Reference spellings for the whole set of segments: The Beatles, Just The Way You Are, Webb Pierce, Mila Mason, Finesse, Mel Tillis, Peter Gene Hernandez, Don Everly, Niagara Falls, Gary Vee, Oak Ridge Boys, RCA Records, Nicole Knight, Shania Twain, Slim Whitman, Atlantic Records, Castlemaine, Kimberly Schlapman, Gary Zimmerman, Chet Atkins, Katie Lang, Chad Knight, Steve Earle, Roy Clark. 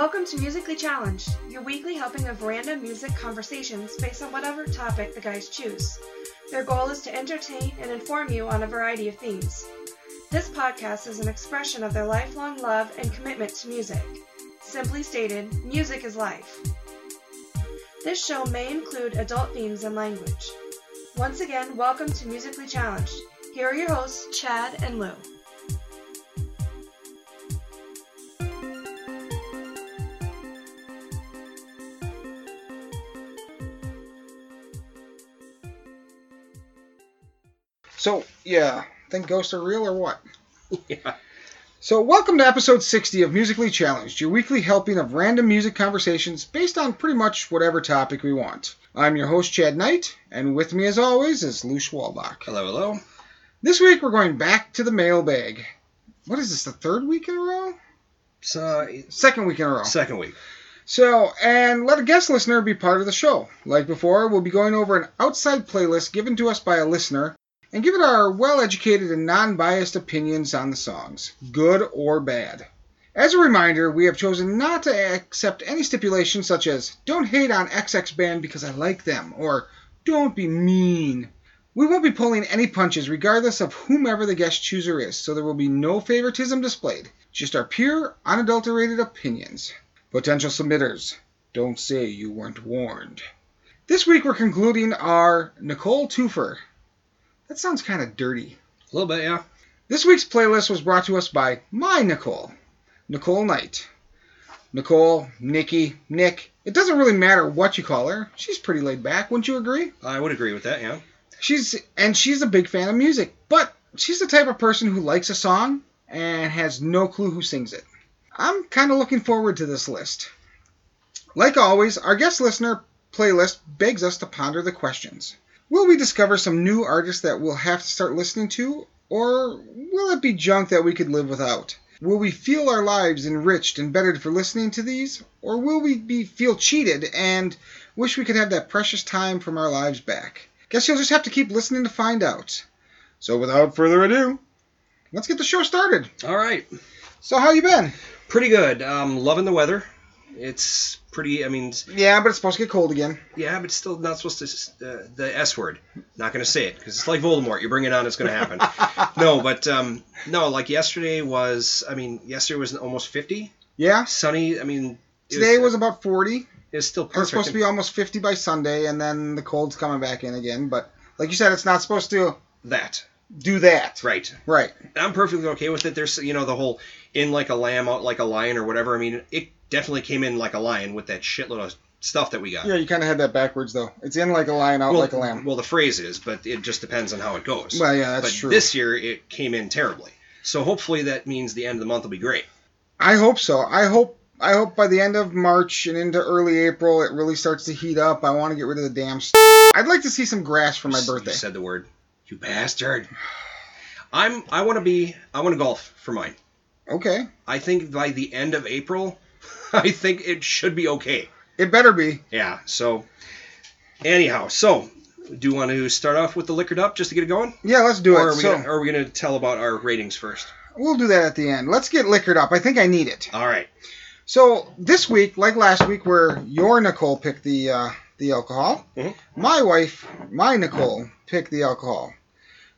Welcome to Musically Challenged, your weekly helping of random music conversations based on whatever topic the guys choose. Their goal is to entertain and inform you on a variety of themes. This podcast is an expression of their lifelong love and commitment to music. Simply stated, music is life. This show may include adult themes and language. Once again, welcome to Musically Challenged. Here are your hosts, Chad and Lou. So, yeah, think ghosts are real or what? Yeah. So, welcome to episode 60 of Musically Challenged, your weekly helping of random music conversations based on pretty much whatever topic we want. I'm your host, Chad Knight, and with me as always is Lou Schwalbach. Hello, hello. This week we're going back to the mailbag. What is this, the third week in a row? Second week in a row. Second week. So, and let a guest listener be part of the show. Like before, we'll be going over an outside playlist given to us by a listener, and give it our well-educated and non-biased opinions on the songs, good or bad. As a reminder, we have chosen not to accept any stipulations such as, don't hate on XX band because I like them, or don't be mean. We won't be pulling any punches regardless of whomever the guest chooser is, so there will be no favoritism displayed, just our pure, unadulterated opinions. Potential submitters, don't say you weren't warned. This week we're concluding our Nicole Twofer. That sounds kind of dirty. A little bit, yeah. This week's playlist was brought to us by my Nicole, Nicole Knight. Nicole, Nikki, Nick, it doesn't really matter what you call her. She's pretty laid back, wouldn't you agree? I would agree with that, yeah. She's a big fan of music, but she's the type of person who likes a song and has no clue who sings it. I'm kind of looking forward to this list. Like always, our guest listener playlist begs us to ponder the questions. Will we discover some new artists that we'll have to start listening to, or will it be junk that we could live without? Will we feel our lives enriched and bettered for listening to these, or will we feel cheated and wish we could have that precious time from our lives back? Guess you'll just have to keep listening to find out. So without further ado, let's get the show started. All right. So how you been? Pretty good. Loving the weather. It's pretty, yeah, but it's supposed to get cold again. Yeah, but it's still not supposed to, the S word. Not going to say it, because it's like Voldemort. You bring it on, it's going to happen. Like yesterday was almost 50. Yeah. Sunny, Today was about 40. It's still perfect. It's supposed to be almost 50 by Sunday, and then the cold's coming back in again. But, like you said, it's not supposed to... Do that. Right. I'm perfectly okay with it. There's, the whole in like a lamb, out like a lion or whatever. It definitely came in like a lion with that shitload of stuff that we got. Yeah, you kind of had that backwards, though. It's in like a lion, out like a lamb. Well, the phrase is, but it just depends on how it goes. Well, yeah, that's true. But this year, it came in terribly. So hopefully that means the end of the month will be great. I hope so. I hope by the end of March and into early April, it really starts to heat up. I want to get rid of the damn stuff. I'd like to see some grass for my birthday. You said the word. You bastard. I want to golf for mine. Okay. I think by the end of April, I think it should be okay. It better be. Yeah. So, anyhow, do you want to start off with the liquored up just to get it going? Yeah, let's do it. Are we going to tell about our ratings first? We'll do that at the end. Let's get liquored up. I think I need it. All right. So, this week, like last week where your Nicole picked the alcohol, mm-hmm. my Nicole, picked the alcohol.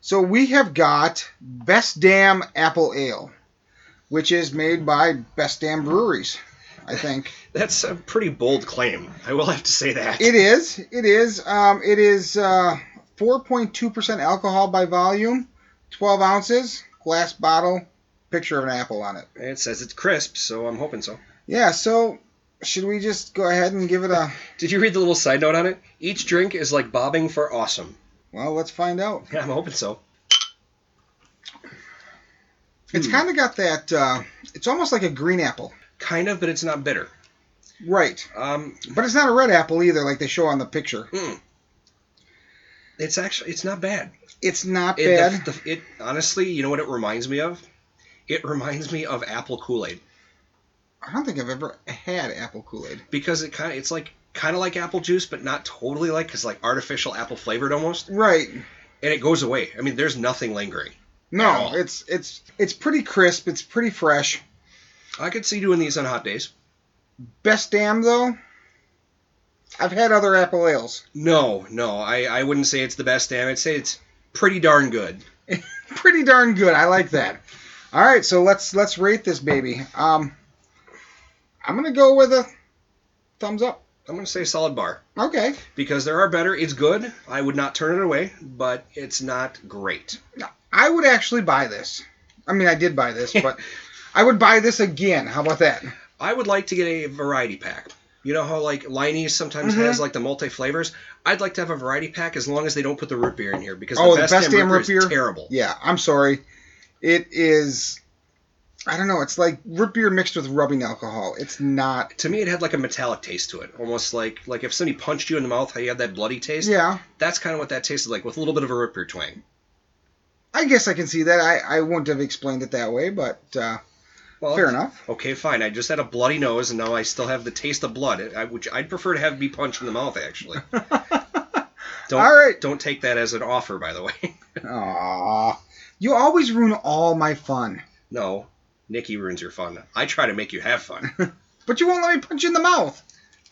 So we have got Best Damn Apple Ale, which is made by Best Damn Breweries, I think. That's a pretty bold claim. I will have to say that. It is. It is 4.2% alcohol by volume, 12 ounces, glass bottle, picture of an apple on it. It says it's crisp, so I'm hoping so. Yeah, so should we just go ahead and give it a... Did you read the little side note on it? Each drink is like bobbing for awesome. Well, let's find out. Yeah, I'm hoping so. It's kind of got that, it's almost like a green apple. Kind of, but it's not bitter. Right. But it's not a red apple either, like they show on the picture. Mm. It's not bad. It's not bad. Honestly, you know what it reminds me of? It reminds me of apple Kool-Aid. I don't think I've ever had apple Kool-Aid. Because it's like... Kind of like apple juice, but not totally like, because like artificial apple flavored almost. Right. And it goes away. There's nothing lingering. No, it's pretty crisp. It's pretty fresh. I could see doing these on hot days. Best damn, though? I've had other apple ales. No, I wouldn't say it's the best damn. I'd say it's pretty darn good. Pretty darn good. I like that. All right, so let's rate this baby. I'm going to go with a thumbs up. I'm going to say solid bar. Okay. Because there are better. It's good. I would not turn it away, but it's not great. I would actually buy this. I mean, I did buy this, but I would buy this again. How about that? I would like to get a variety pack. You know how, like, Liney's sometimes has, like, the multi-flavors? I'd like to have a variety pack as long as they don't put the root beer in here, because the best damn root beer is terrible. Yeah, I'm sorry. It is... I don't know. It's like root beer mixed with rubbing alcohol. It's not... To me, it had like a metallic taste to it. Almost like if somebody punched you in the mouth, how you had that bloody taste. Yeah. That's kind of what that tasted like, with a little bit of a root beer twang. I guess I can see that. I wouldn't have explained it that way, but fair enough. Okay, fine. I just had a bloody nose, and now I still have the taste of blood, which I'd prefer to have be punched in the mouth, actually. All right. Don't take that as an offer, by the way. Aww. You always ruin all my fun. No. Nikki ruins your fun. I try to make you have fun. But you won't let me punch you in the mouth.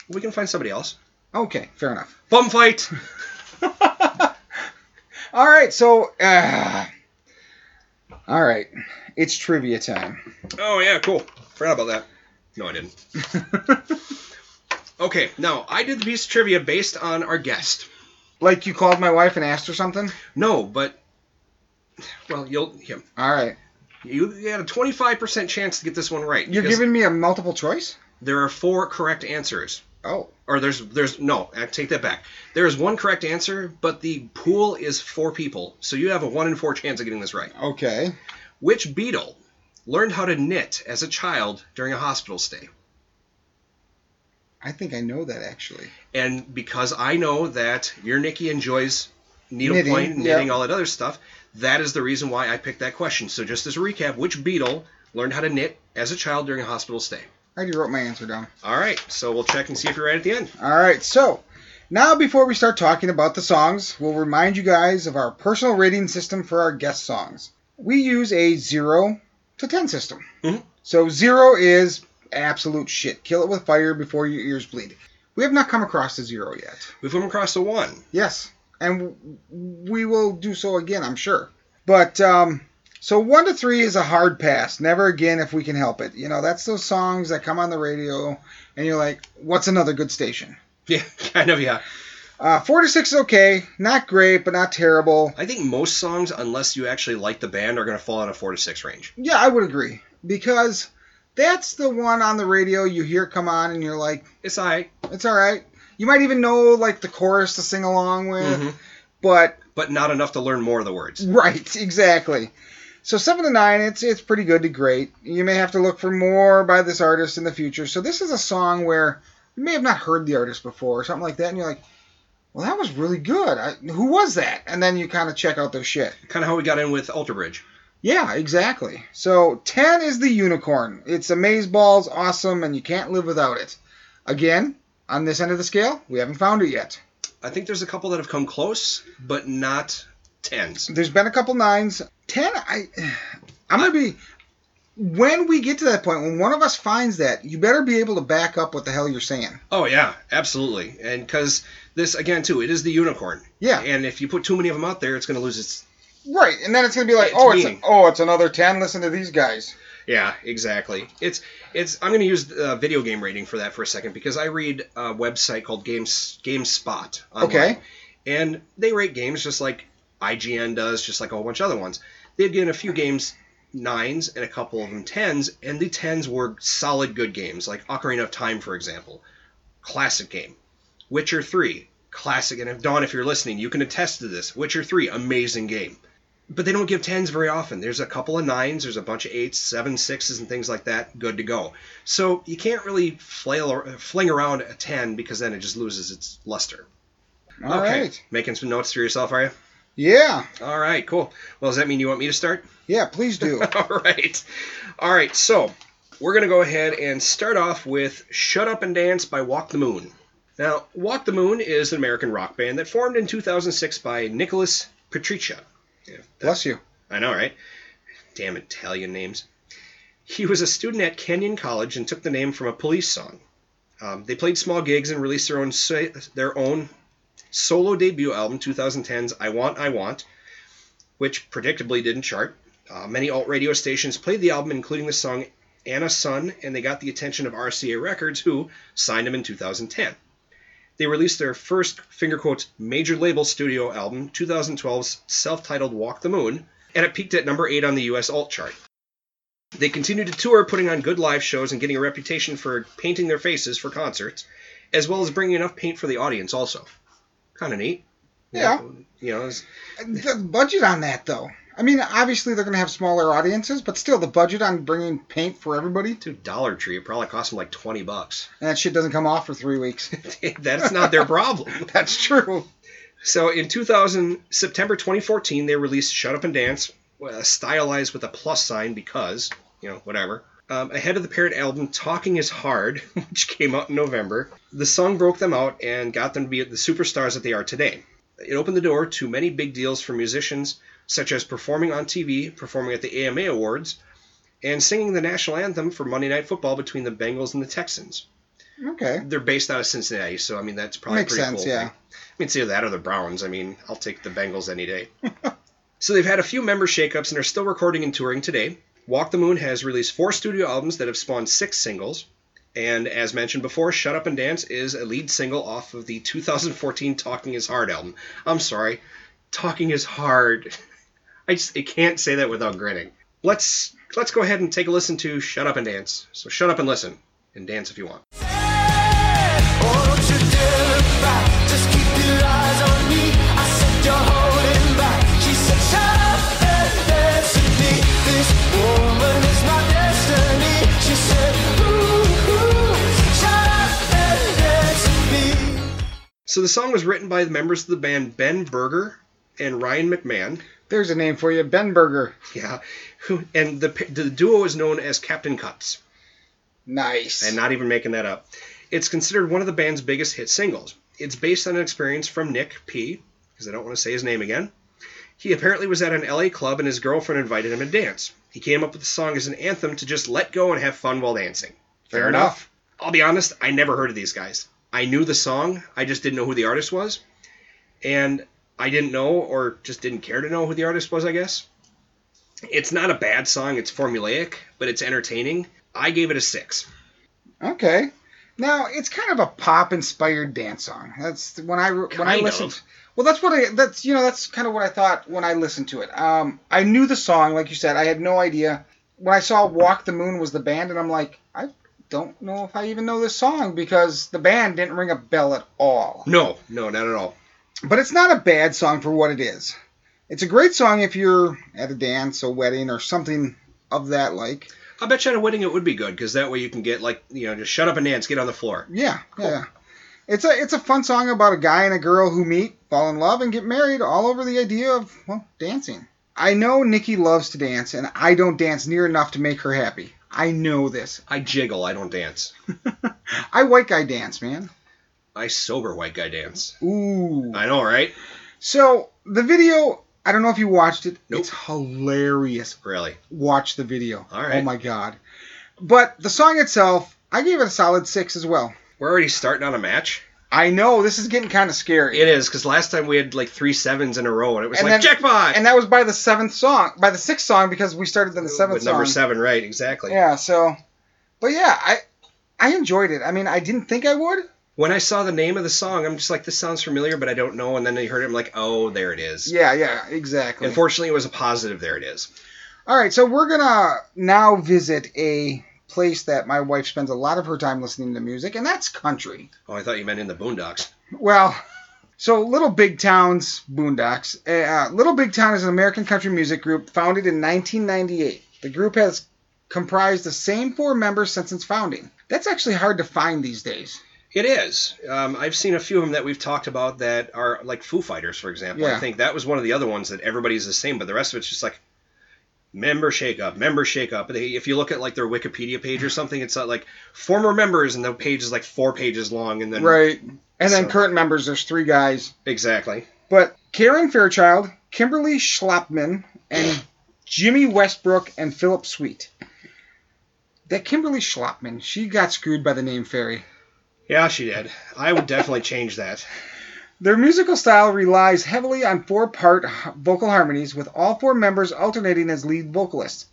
We can find somebody else. Okay, fair enough. Bum fight! All right, so... all right, it's trivia time. Oh, yeah, cool. Forgot about that. No, I didn't. Okay, now, I did the piece of trivia based on our guest. Like you called my wife and asked her something? No, but... Well, you'll... Yeah. All right. You had a 25% chance to get this one right. You're giving me a multiple choice? There are four correct answers. Oh. Or there's no, I take that back. There is one correct answer, but the pool is four people, so you have a 1 in 4 chance of getting this right. Okay. Which Beatle learned how to knit as a child during a hospital stay? I think I know that, actually. And because I know that your Nikki enjoys needlepoint, knitting, all that other stuff... That is the reason why I picked that question. So just as a recap, which Beatle learned how to knit as a child during a hospital stay? I already wrote my answer down. All right, so we'll check and see if you're right at the end. All right, so now before we start talking about the songs, we'll remind you guys of our personal rating system for our guest songs. We use a 0 to 10 system. Mm-hmm. So 0 is absolute shit. Kill it with fire before your ears bleed. We have not come across a 0 yet. We've come across a 1. Yes. And we will do so again, I'm sure. But, so 1 to 3 is a hard pass. Never again if we can help it. You know, that's those songs that come on the radio, and you're like, what's another good station? Yeah, kind of, yeah. 4 to 6 is okay. Not great, but not terrible. I think most songs, unless you actually like the band, are going to fall in a 4 to 6 range. Yeah, I would agree. Because that's the one on the radio you hear come on, and you're like... It's all right. It's all right. You might even know, like, the chorus to sing along with, but not enough to learn more of the words. Right, exactly. So 7 to 9, it's pretty good to great. You may have to look for more by this artist in the future. So this is a song where you may have not heard the artist before or something like that, and you're like, well, that was really good. Who was that? And then you kind of check out their shit. Kind of how we got in with Alter Bridge. Yeah, exactly. So 10 is The Unicorn. It's amazeballs, awesome, and you can't live without it. Again... On this end of the scale, we haven't found it yet. I think there's a couple that have come close, but not 10s. There's been a couple 9s. 10, I'm going to be... When we get to that point, when one of us finds that, you better be able to back up what the hell you're saying. Oh, yeah, absolutely. And because this, again, too, it is The Unicorn. Yeah. And if you put too many of them out there, it's going to lose its... Right, and then it's going to be like, it's another 10, listen to these guys. Yeah, exactly. It's. I'm going to use the video game rating for that for a second, because I read a website called GameSpot online. Okay. And they rate games just like IGN does, just like a whole bunch of other ones. They'd given a few games 9s and a couple of them 10s, and the 10s were solid good games, like Ocarina of Time, for example. Classic game. Witcher 3, classic. And Dawn, if you're listening, you can attest to this. Witcher 3, amazing game. But they don't give 10s very often. There's a couple of 9s, there's a bunch of 8s, 7s, 6s, and things like that, good to go. So you can't really fling around a 10, because then it just loses its luster. All right. Making some notes for yourself, are you? Yeah. All right, cool. Well, does that mean you want me to start? Yeah, please do. All right, so we're going to go ahead and start off with Shut Up and Dance by Walk the Moon. Now, Walk the Moon is an American rock band that formed in 2006 by Nicholas Petriccia. Yeah, bless you. I know, right? Damn Italian names. He was a student at Kenyon College and took the name from a Police song. They played small gigs and released their own solo debut album, 2010's I Want, which predictably didn't chart. Many alt radio stations played the album, including the song Anna Sun, and they got the attention of RCA Records, who signed them in 2010. They released their first, finger quotes, major label studio album, 2012's self-titled Walk the Moon, and it peaked at number 8 on the U.S. alt chart. They continued to tour, putting on good live shows and getting a reputation for painting their faces for concerts, as well as bringing enough paint for the audience also. Kind of neat. Yeah. You know, the budget on that, though. I mean, obviously they're going to have smaller audiences, but still, the budget on bringing paint for everybody? To Dollar Tree, it probably cost them like $20. And that shit doesn't come off for 3 weeks. That's not their problem. That's true. So in September 2014, they released Shut Up and Dance, stylized with a plus sign because, you know, whatever. Ahead of the parent album Talking Is Hard, which came out in November, the song broke them out and got them to be the superstars that they are today. It opened the door to many big deals for musicians, such as performing on TV, performing at the AMA Awards, and singing the national anthem for Monday Night Football between the Bengals and the Texans. Okay. They're based out of Cincinnati, so, I mean, that's probably pretty cool. Makes sense, yeah. I mean, it's either that or the Browns. I mean, I'll take the Bengals any day. So they've had a few member shakeups and are still recording and touring today. Walk the Moon has released 4 studio albums that have spawned 6 singles. And as mentioned before, Shut Up and Dance is a lead single off of the 2014 Talking Is Hard album. I'm sorry. Talking Is Hard. I can't say that without grinning. Let's go ahead and take a listen to Shut Up and Dance. So shut up and listen, and dance if you want. So the song was written by the members of the band Ben Burger and Ryan McMahon. There's a name for you, Ben Burger. Yeah. And the duo is known as Captain Cuts. Nice. And not even making that up. It's considered one of the band's biggest hit singles. It's based on an experience from Nick P., because I don't want to say his name again. He apparently was at an LA club and his girlfriend invited him to dance. He came up with the song as an anthem to just let go and have fun while dancing. Fair enough. I'll be honest, I never heard of these guys. I knew the song, I just didn't know who the artist was. And I didn't know, or just didn't care to know who the artist was, I guess. It's not a bad song. It's formulaic, but it's entertaining. I gave it a 6. Okay. Now, it's kind of a pop-inspired dance song. That's when I listened. Well, that's kind of what I thought when I listened to it. I knew the song, like you said. I had no idea. When I saw Walk the Moon was the band, and I'm like, I don't know if I even know this song, because the band didn't ring a bell at all. No, not at all. But it's not a bad song for what it is. It's a great song if you're at a dance, a wedding, or something of that like. I bet you at a wedding it would be good, because that way you can get, like, you know, just shut up and dance, get on the floor. Yeah, cool. Yeah. It's a fun song about a guy and a girl who meet, fall in love, and get married, all over the idea of, well, dancing. I know Nikki loves to dance, and I don't dance near enough to make her happy. I know this. I jiggle, I don't dance. I white guy dance, man. I sober white guy dance. Ooh. I know, right? So, the video, I don't know if you watched it. Nope. It's hilarious. Really? Watch the video. All right. Oh, my God. But the song itself, I gave it a solid 6 as well. We're already starting on a match? I know. This is getting kind of scary. It is, because last time we had like 3 7s in a row, and it was jackpot! And that was by the 6th song, because we started in the 7th song. Number 7, right, exactly. Yeah, so, but yeah, I enjoyed it. I mean, I didn't think I would. When I saw the name of the song, I'm just like, this sounds familiar, but I don't know. And then I heard it, I'm like, oh, there it is. Yeah, exactly. Unfortunately, it was a positive, there it is. All right, so we're going to now visit a place that my wife spends a lot of her time listening to music, and that's country. Oh, I thought you meant in the boondocks. Well, so Little Big Town's boondocks. Little Big Town is an American country music group founded in 1998. The group has comprised the same 4 members since its founding. That's actually hard to find these days. It is. I've seen a few of them that we've talked about that are like Foo Fighters, for example. Yeah. I think that was one of the other ones that everybody's the same, but the rest of it's just like member shakeup. If you look at like their Wikipedia page or something, it's like former members, and the page is like 4 pages long. And then right. And then current members, there's 3 guys. Exactly. But Karen Fairchild, Kimberly Schlapman, and Jimmy Westbrook and Philip Sweet. That Kimberly Schlapman, she got screwed by the name Fairy. Yeah, she did. I would definitely change that. Their musical style relies heavily on four-part vocal harmonies, with all four members alternating as lead vocalists.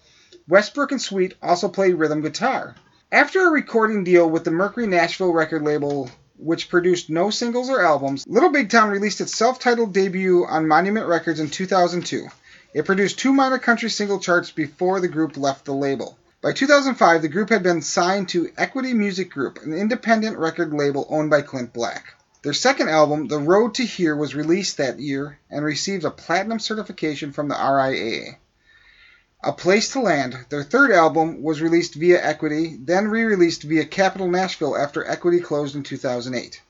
Westbrook and Sweet also play rhythm guitar. After a recording deal with the Mercury Nashville record label, which produced no singles or albums, Little Big Town released its self-titled debut on Monument Records in 2002. It produced two minor country single charts before the group left the label. By 2005, the group had been signed to Equity Music Group, an independent record label owned by Clint Black. Their second album, The Road to Here, was released that year and received a platinum certification from the RIAA. A Place to Land, their third album, was released via Equity, then re-released via Capitol Nashville after Equity closed in 2008.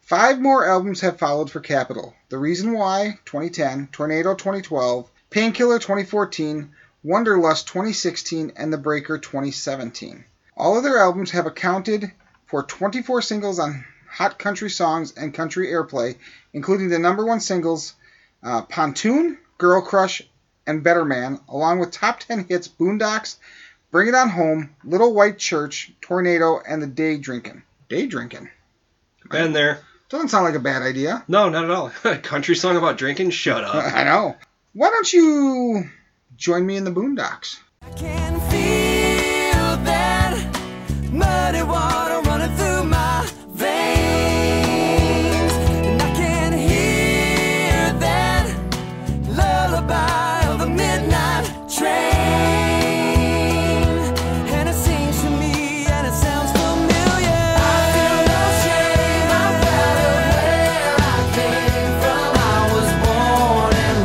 Five more albums have followed for Capitol: The Reason Why, 2010, Tornado, 2012, Painkiller, 2014, Wonderlust, 2016, and The Breaker, 2017. All of their albums have accounted for 24 singles on Hot Country Songs and Country Airplay, including the number one singles Pontoon, Girl Crush, and Better Man, along with top 10 hits Boondocks, Bring It On Home, Little White Church, Tornado, and The Day Drinkin'. Day Drinkin'? Been there. Doesn't sound like a bad idea. No, not at all. A country song about drinking? Shut up. I know. Why don't you join me in the Boondocks? I can feel that muddy water running through my veins, and I can hear that lullaby of the midnight train, and it sings to me and it sounds familiar. I feel no shame, I'm proud of where I came from. I was born and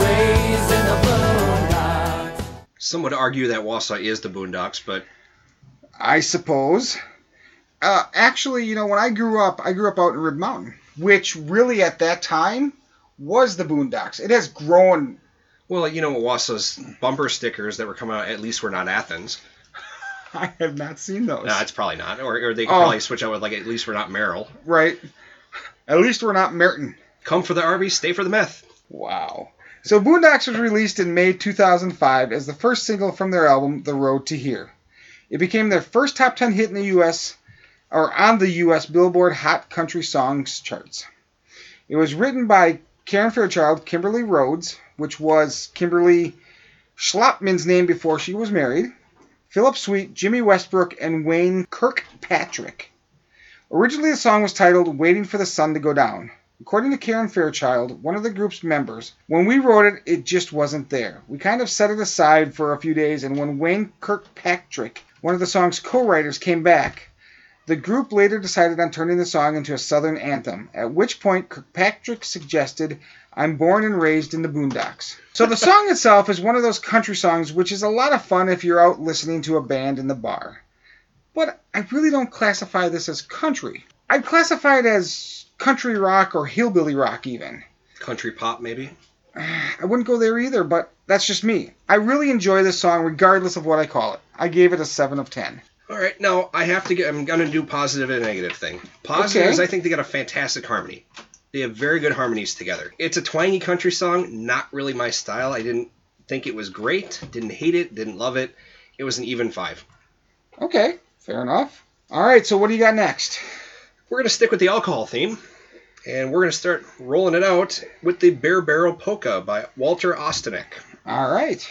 raised in the Boondocks. Some would argue that Wausau is the Boondocks, but I suppose. Actually, when I grew up out in Rib Mountain, which really at that time was the Boondocks. It has grown. Well, Wausau's bumper stickers that were coming out at least were not Athens. I have not seen those. No, it's probably not. Or they could probably switch out with, at least we're not Merrill. Right. At least we're not Merton. Come for the Arby's, stay for the meth. Wow. So Boondocks was released in May 2005 as the first single from their album, The Road to Here. It became their first top 10 hit in the U.S., or on the U.S. Billboard Hot Country Songs charts. It was written by Karen Fairchild, Kimberly Rhodes, which was Kimberly Schlapman's name before she was married, Philip Sweet, Jimmy Westbrook, and Wayne Kirkpatrick. Originally, the song was titled Waiting for the Sun to Go Down. According to Karen Fairchild, one of the group's members, when we wrote it, it just wasn't there. We kind of set it aside for a few days, and when Wayne Kirkpatrick, one of the song's co-writers, came back, the group later decided on turning the song into a Southern anthem, at which point Kirkpatrick suggested, I'm born and raised in the Boondocks. So the song itself is one of those country songs which is a lot of fun if you're out listening to a band in the bar. But I really don't classify this as country. I'd classify it as country rock or hillbilly rock even. Country pop maybe? I wouldn't go there either, but that's just me. I really enjoy this song regardless of what I call it. I gave it a 7 of 10. All right, now I'm going to do positive and negative thing. Positive is I think they got a fantastic harmony. They have very good harmonies together. It's a twangy country song, not really my style. I didn't think it was great, didn't hate it, didn't love it. It was an even 5. Okay, fair enough. All right, so what do you got next? We're going to stick with the alcohol theme, and we're going to start rolling it out with the Beer Barrel Polka by Walter Ostanek. All right.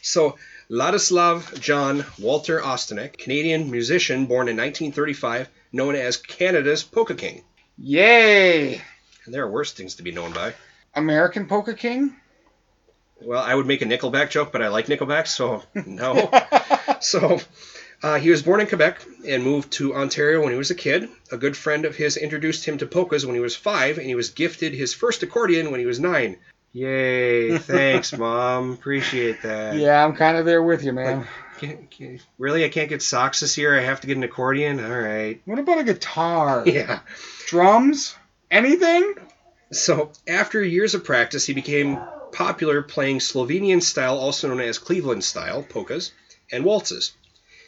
So Ladislav John Walter Ostanek, Canadian musician born in 1935, known as Canada's Polka King. Yay! And there are worse things to be known by. American Polka King? Well, I would make a Nickelback joke, but I like Nickelback, so no. He was born in Quebec and moved to Ontario when he was a kid. A good friend of his introduced him to polkas when he was 5, and he was gifted his first accordion when he was 9. Yay, thanks, Mom. Appreciate that. Yeah, I'm kind of there with you, man. Really? I can't get socks this year? I have to get an accordion? All right. What about a guitar? Yeah. Drums? Anything? So, after years of practice, he became popular playing Slovenian style, also known as Cleveland style, polkas, and waltzes.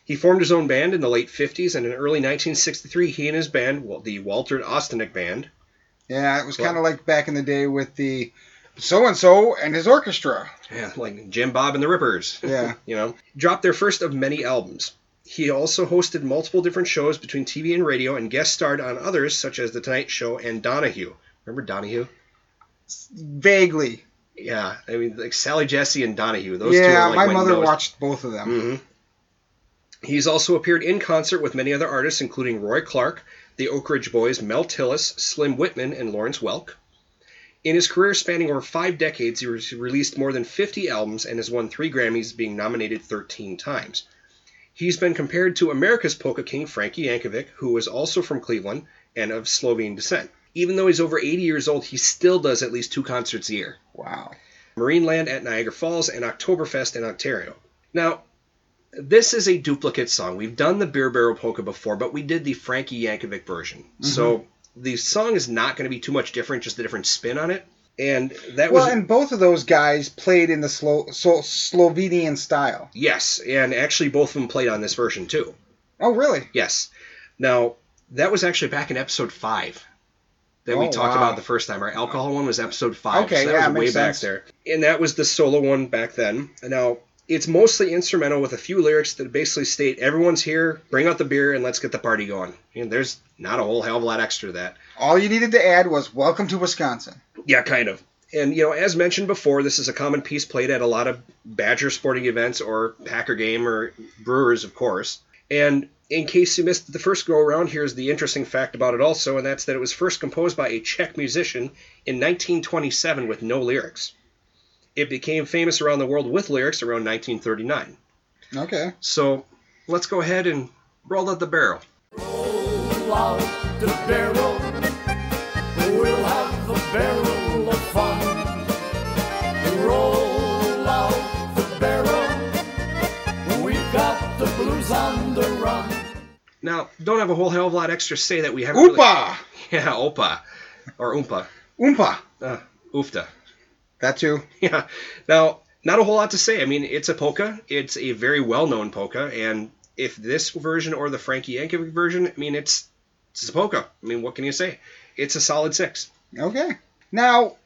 He formed his own band in the late 50s, and in early 1963, he and his band, the Walter Ostanek Band. Yeah, it was kind of like back in the day with the so-and-so and his orchestra. Yeah, like Jim Bob and the Rippers. Yeah. Dropped their first of many albums. He also hosted multiple different shows between TV and radio and guest starred on others such as The Tonight Show and Donahue. Remember Donahue? Vaguely. Yeah, I mean, like Sally Jesse and Donahue. Those two are like my mother watched both of them. Mm-hmm. He's also appeared in concert with many other artists, including Roy Clark, the Oak Ridge Boys, Mel Tillis, Slim Whitman, and Lawrence Welk. In his career spanning over 5 decades, he released more than 50 albums and has won 3 Grammys, being nominated 13 times. He's been compared to America's polka king, Frankie Yankovic, who is also from Cleveland and of Slovene descent. Even though he's over 80 years old, he still does at least 2 concerts a year. Wow. Marineland at Niagara Falls and Oktoberfest in Ontario. Now, this is a duplicate song. We've done the Beer Barrel Polka before, but we did the Frankie Yankovic version. Mm-hmm. So the song is not going to be too much different, just a different spin on it. And that was... Well, and both of those guys played in the Slovenian style. Yes, and actually both of them played on this version, too. Oh, really? Yes. Now, that was actually back in Episode 5. That we talked about the first time. Our alcohol one was Episode 5. Okay, so that was way back there. And that was the solo one back then. Now, it's mostly instrumental with a few lyrics that basically state, everyone's here, bring out the beer, and let's get the party going. And there's not a whole hell of a lot extra to that. All you needed to add was, welcome to Wisconsin. Yeah, kind of. And, you know, as mentioned before, this is a common piece played at a lot of Badger sporting events or Packer game or Brewers, of course. And in case you missed the first go-around, here's the interesting fact about it also, and that's that it was first composed by a Czech musician in 1927 with no lyrics. It became famous around the world with lyrics around 1939. Okay. So let's go ahead and roll out the barrel. Roll out the barrel. We'll have the barrel of fun. Roll out the barrel. We've got the blues on the run. Now, don't have a whole hell of a lot extra to say that we haven't. Oompa! Really... Yeah, Opa. Or Oompa. Oompa. Oofta. That too. Yeah. Now, not a whole lot to say. I mean, it's a polka. It's a very well-known polka. And if this version or the Frankie Yankovic version, I mean, it's a polka. I mean, what can you say? It's a solid 6. Okay. Now,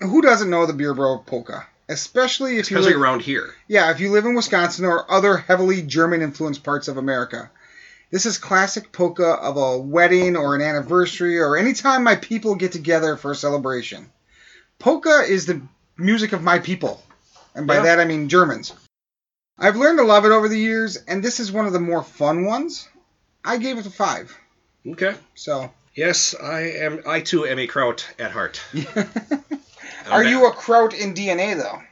who doesn't know the Beer Barrel Polka? Especially around here. Yeah, if you live in Wisconsin or other heavily German-influenced parts of America. This is classic polka of a wedding or an anniversary or any time my people get together for a celebration. Polka is the music of my people, and by that I mean Germans. I've learned to love it over the years, and this is one of the more fun ones. I gave it a 5. Okay. So. Yes, I too am a kraut at heart. Are you a kraut in DNA though?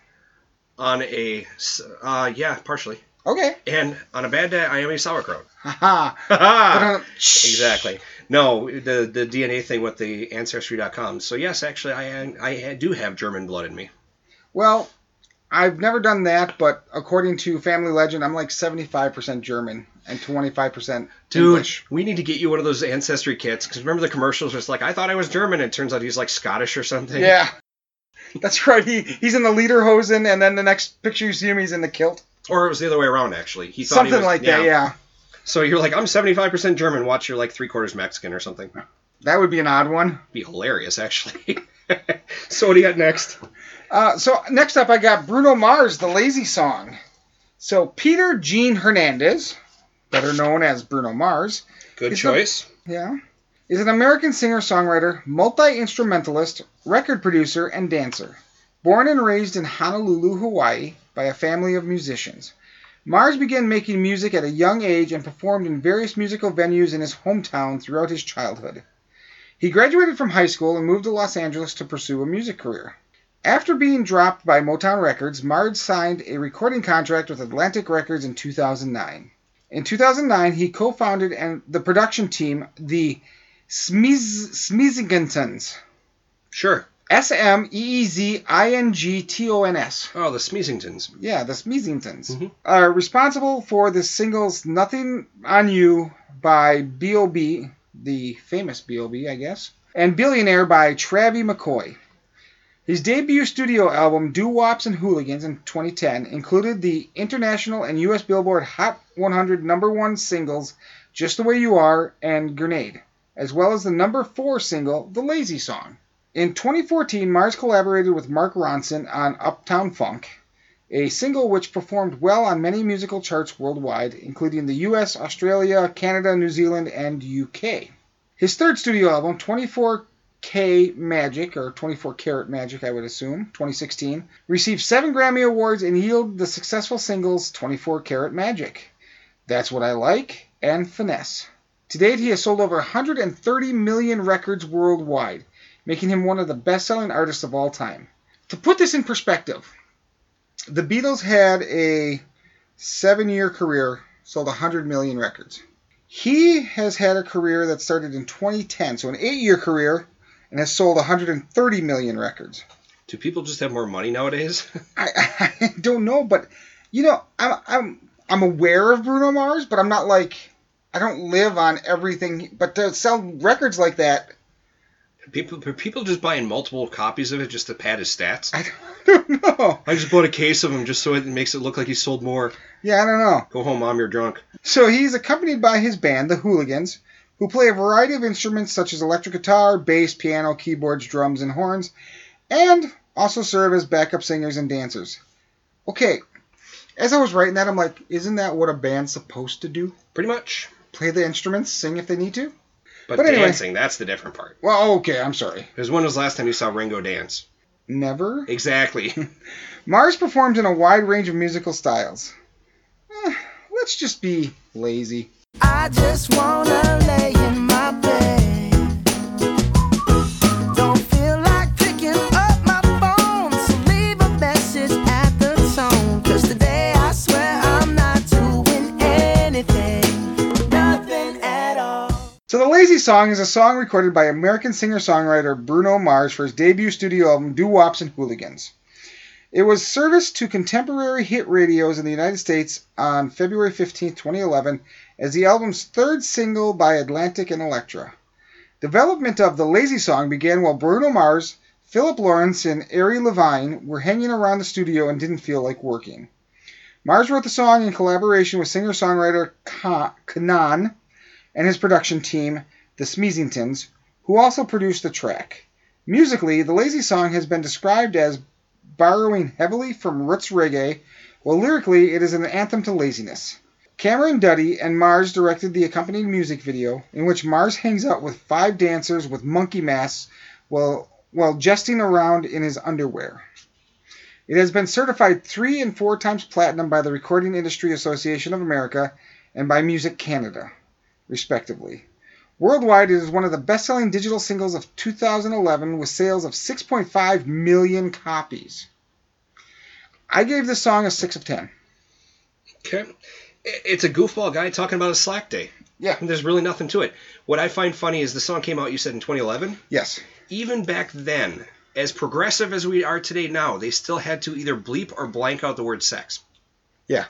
Yeah, partially. Okay. And on a bad day, I am a sauerkraut. Ha ha. Exactly. No, the DNA thing with the Ancestry.com. So yes, actually, I do have German blood in me. Well, I've never done that, but according to family legend, I'm like 75% German and 25% English. Dude, we need to get you one of those Ancestry kits, because remember the commercials where it's like, I thought I was German, and it turns out he's like Scottish or something. Yeah. That's right. He's in the lederhosen, and then the next picture you see him, he's in the kilt. Or it was the other way around, actually. He thought something he was, like that, yeah. So you're like, I'm 75% German. Watch, you're like 3/4 Mexican or something. That would be an odd one. Be hilarious, actually. So what do you got next? So next up, I got Bruno Mars, The Lazy Song. So Peter Gene Hernandez, better known as Bruno Mars. Good choice. Is an American singer-songwriter, multi-instrumentalist, record producer, and dancer. Born and raised in Honolulu, Hawaii, by a family of musicians. Mars began making music at a young age and performed in various musical venues in his hometown throughout his childhood. He graduated from high school and moved to Los Angeles to pursue a music career. After being dropped by Motown Records, Mars signed a recording contract with Atlantic Records in 2009. In 2009, he co-founded the production team, the Smeezingtons. Sure. Smeezingtons. Oh, the Smeezingtons. Yeah, the Smeezingtons. Mm-hmm. Are responsible for the singles Nothing on You by B.O.B., the famous B.O.B., I guess, and Billionaire by Travie McCoy. His debut studio album, Doo-Wops and Hooligans, in 2010, included the international and U.S. Billboard Hot 100 No. 1 singles, Just The Way You Are, and Grenade, as well as the No. 4 single, The Lazy Song. In 2014, Mars collaborated with Mark Ronson on Uptown Funk, a single which performed well on many musical charts worldwide, including the US, Australia, Canada, New Zealand, and UK. His third studio album, 24K Magic, or 24 Karat Magic, I would assume, 2016, received 7 Grammy Awards and yielded the successful singles 24 Karat Magic, That's What I Like, and Finesse. To date, he has sold over 130 million records worldwide, making him one of the best-selling artists of all time. To put this in perspective, the Beatles had a 7-year career, sold 100 million records. He has had a career that started in 2010, so an 8-year career, and has sold 130 million records. Do people just have more money nowadays? I don't know, but, you know, I'm aware of Bruno Mars, but I'm not like, I don't live on everything, but to sell records like that... People just buying multiple copies of it just to pad his stats? I don't know. I just bought a case of him just so it makes it look like he sold more. Yeah, I don't know. Go home, Mom, you're drunk. So he's accompanied by his band, the Hooligans, who play a variety of instruments such as electric guitar, bass, piano, keyboards, drums, and horns, and also serve as backup singers and dancers. Okay, as I was writing that, I'm like, isn't that what a band's supposed to do? Pretty much. Play the instruments, sing if they need to. But anyway, dancing, that's the different part. Well, okay, I'm sorry. Because when was the last time you saw Ringo dance? Never. Exactly. Mars performs in a wide range of musical styles. Let's just be lazy. I just want to lay in my bed. Don't feel like picking up my phone, so leave a message at the tone. Because today I swear I'm not doing anything, nothing at all. So The Lazy Song is a song recorded by American singer-songwriter Bruno Mars for his debut studio album, Doo-Wops and Hooligans. It was serviced to contemporary hit radios in the United States on February 15, 2011, as the album's third single by Atlantic and Elektra. Development of The Lazy Song began while Bruno Mars, Philip Lawrence, and Ari Levine were hanging around the studio and didn't feel like working. Mars wrote the song in collaboration with singer-songwriter Kanan, and his production team, The Smeezingtons, who also produced the track. Musically, The Lazy Song has been described as borrowing heavily from roots reggae, while lyrically it is an anthem to laziness. Cameron Duddy and Mars directed the accompanying music video, in which Mars hangs out with 5 dancers with monkey masks while jesting around in his underwear. It has been certified 3 and 4 times platinum by the Recording Industry Association of America and by Music Canada, respectively. Worldwide, it is one of the best-selling digital singles of 2011 with sales of 6.5 million copies. I gave this song a 6 of 10. Okay. It's a goofball guy talking about a slack day. Yeah. And there's really nothing to it. What I find funny is the song came out, you said, in 2011? Yes. Even back then, as progressive as we are today now, they still had to either bleep or blank out the word sex. Yeah.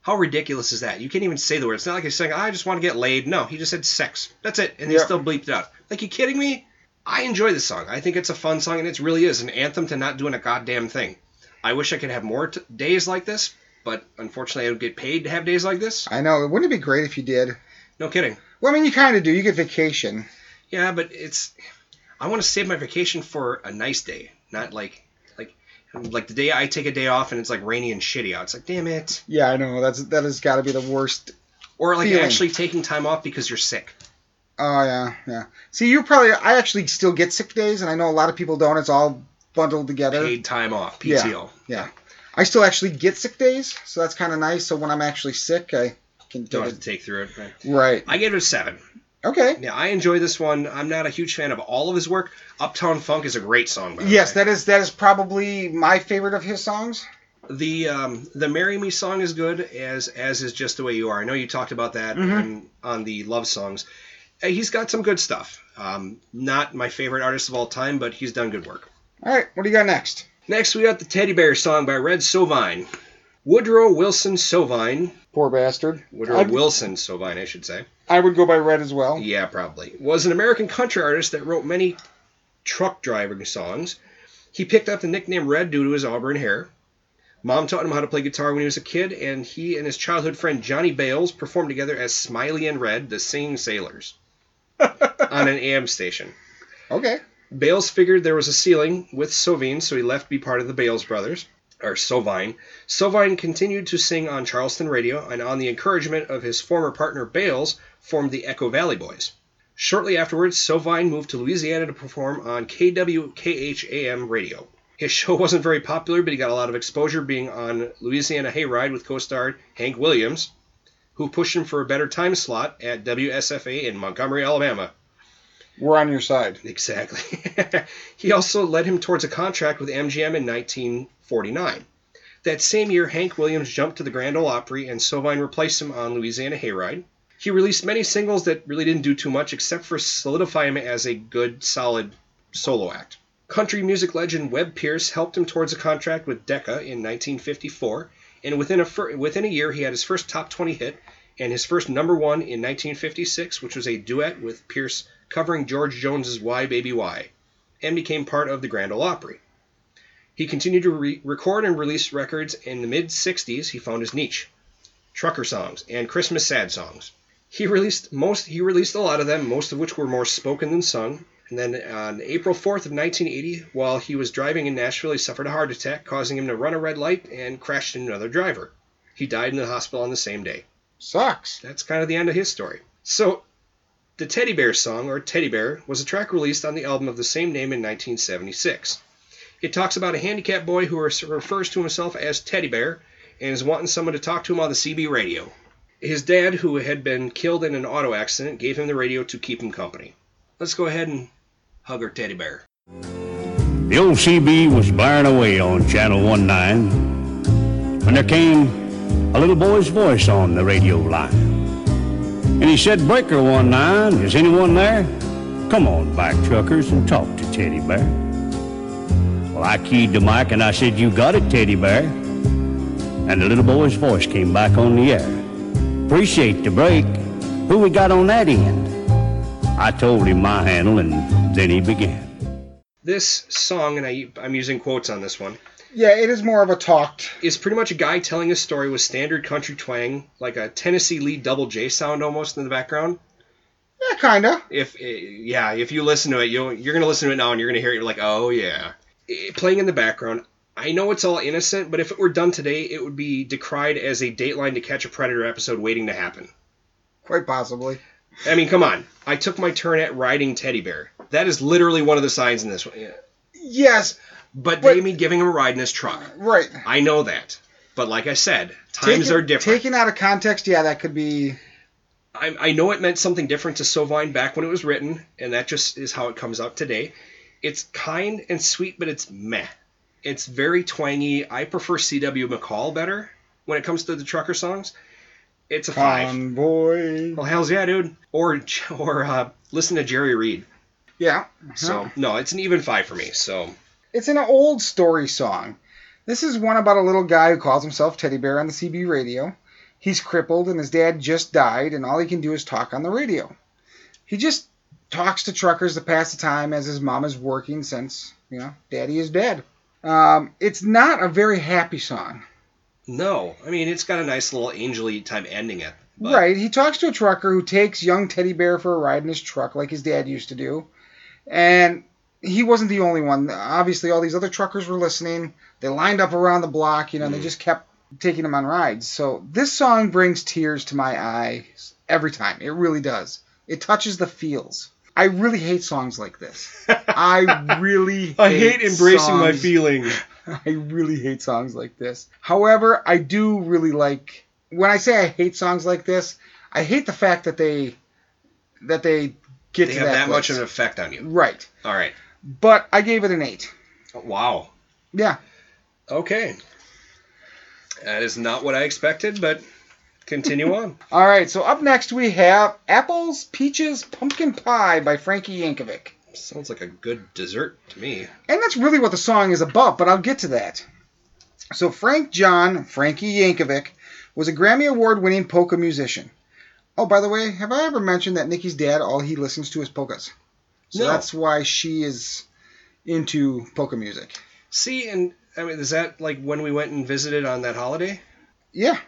How ridiculous is that? You can't even say the word. It's not like he's saying, I just want to get laid. No, he just said sex. That's it. And they still bleeped it out. Like, you kidding me? I enjoy this song. I think it's a fun song, and it really is an anthem to not doing a goddamn thing. I wish I could have more days like this, but unfortunately I don't get paid to have days like this. I know. Wouldn't it be great if you did? No kidding. Well, I mean, you kind of do. You get vacation. Yeah, but it's... I want to save my vacation for a nice day, not like the day I take a day off and it's like rainy and shitty out. It's like, damn it. Yeah, I know. That has got to be the worst. Or like feeling. Actually taking time off because you're sick. Oh, yeah, yeah. See, I actually still get sick days, and I know a lot of people don't. It's all bundled together. Paid time off, PTO. Yeah. I still actually get sick days, so that's kind of nice. So when I'm actually sick, I can don't have to take through it. Right. I gave it a 7. Okay. Yeah, I enjoy this one. I'm not a huge fan of all of his work. Uptown Funk is a great song, by the way. Yes, that is probably my favorite of his songs. The Marry Me song is good, as is Just The Way You Are. I know you talked about that on the love songs. He's got some good stuff. Not my favorite artist of all time, but he's done good work. All right, what do you got next? Next, we got the Teddy Bear song by Woodrow Wilson Sovine. Poor bastard. Wilson Sovine, I should say. I would go by Red as well. Yeah, probably. Was an American country artist that wrote many truck driving songs. He picked up the nickname Red due to his auburn hair. Mom taught him how to play guitar when he was a kid, and he and his childhood friend Johnny Bales performed together as Smiley and Red, the Singing Sailors, on an AM station. Okay. Bales figured there was a ceiling with Sovine, so he left to be part of the Bales Brothers. or Sovine. Sovine continued to sing on Charleston radio and, on the encouragement of his former partner Bales, formed the Echo Valley Boys. Shortly afterwards, Sovine moved to Louisiana to perform on KWKH-AM radio. His show wasn't very popular, but he got a lot of exposure being on Louisiana Hayride with co-star Hank Williams, who pushed him for a better time slot at WSFA in Montgomery, Alabama. We're on your side. Exactly. He also led him towards a contract with MGM in 1949. That same year, Hank Williams jumped to the Grand Ole Opry, and Sovine replaced him on Louisiana Hayride. He released many singles that really didn't do too much, except for solidify him as a good, solid solo act. Country music legend Webb Pierce helped him towards a contract with Decca in 1954, and within a year, he had his first top 20 hit and his first number one in 1956, which was a duet with Pierce covering George Jones's Why Baby Why, and became part of the Grand Ole Opry. He continued to record and release records. In the mid-60s, he found his niche, trucker songs and Christmas sad songs. He released a lot of them, most of which were more spoken than sung. And then on April 4th of 1980, while he was driving in Nashville, he suffered a heart attack, causing him to run a red light and crashed into another driver. He died in the hospital on the same day. Sucks. That's kind of the end of his story. So, the Teddy Bear Song, or Teddy Bear, was a track released on the album of the same name in 1976. It talks about a handicapped boy who refers to himself as Teddy Bear and is wanting someone to talk to him on the CB radio. His dad, who had been killed in an auto accident, gave him the radio to keep him company. Let's go ahead and hug our teddy bear. The old CB was blaring away on Channel 19 when there came a little boy's voice on the radio line. And he said, "Breaker 19, is anyone there? Come on back, truckers, and talk to Teddy Bear." Well, I keyed the mic and I said, "You got it, Teddy Bear." And the little boy's voice came back on the air. "Appreciate the break. Who we got on that end?" I told him my handle, and then he began. This song, and I'm using quotes on this one. Yeah, it is more of a talked. It's pretty much a guy telling a story with standard country twang, like a Tennessee lead double J sound almost in the background. Yeah, kinda. If you listen to it, you're gonna listen to it now and you're gonna hear it. You're like, oh yeah, playing in the background. I know it's all innocent, but if it were done today, it would be decried as a Dateline to Catch a Predator episode waiting to happen. Quite possibly. I mean, come on. I took my turn at riding Teddy Bear. That is literally one of the signs in this one. Yeah. Yes. But they mean giving him a ride in his truck. Right. I know that. But like I said, times are different. Taken out of context, yeah, that could be... I know it meant something different to Sovine back when it was written, and that just is how it comes out today. It's kind and sweet, but it's meh. It's very twangy. I prefer C.W. McCall better when it comes to the trucker songs. It's a 5. Convoy. Well, hells yeah, dude. Or listen to Jerry Reed. Yeah. Uh-huh. So, no, it's an even 5 for me, so... It's an old story song. This is one about a little guy who calls himself Teddy Bear on the CB radio. He's crippled and his dad just died and all he can do is talk on the radio. He just talks to truckers to pass the time as his mom is working since, daddy is dead. It's not a very happy song. No. I mean, it's got a nice little angel-y type ending at it. But... Right. He talks to a trucker who takes young Teddy Bear for a ride in his truck like his dad used to do. And... He wasn't the only one. Obviously, all these other truckers were listening. They lined up around the block, and they just kept taking him on rides. So this song brings tears to my eyes every time. It really does. It touches the feels. I really hate songs like this. I hate embracing songs. My feelings. I really hate songs like this. However, I do really like... When I say I hate songs like this, I hate the fact that they get they to have that much of an effect on you. Right. All right. But I gave it an 8. Wow. Yeah. Okay. That is not what I expected, but continue on. All right, so up next we have Apples, Peaches, Pumpkin Pie by Frankie Yankovic. Sounds like a good dessert to me. And that's really what the song is about, but I'll get to that. So Frankie Yankovic, was a Grammy Award-winning polka musician. Oh, by the way, have I ever mentioned that Nikki's dad, all he listens to is polkas? So that's why she is into polka music. See, and I mean, is that like when we went and visited on that holiday? Yeah.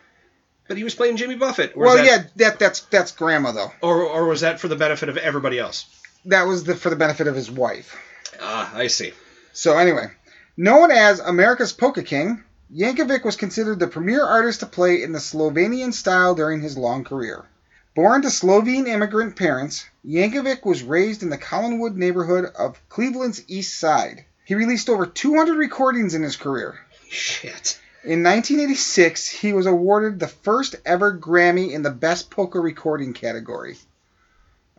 But he was playing Jimmy Buffett. Or that's grandma though. Or was that for the benefit of everybody else? That was for the benefit of his wife. Ah, I see. So anyway, known as America's Polka King, Yankovic was considered the premier artist to play in the Slovenian style during his long career. Born to Slovene immigrant parents, Yankovic was raised in the Collinwood neighborhood of Cleveland's East Side. He released over 200 recordings in his career. Shit. In 1986, he was awarded the first ever Grammy in the Best Polka Recording category.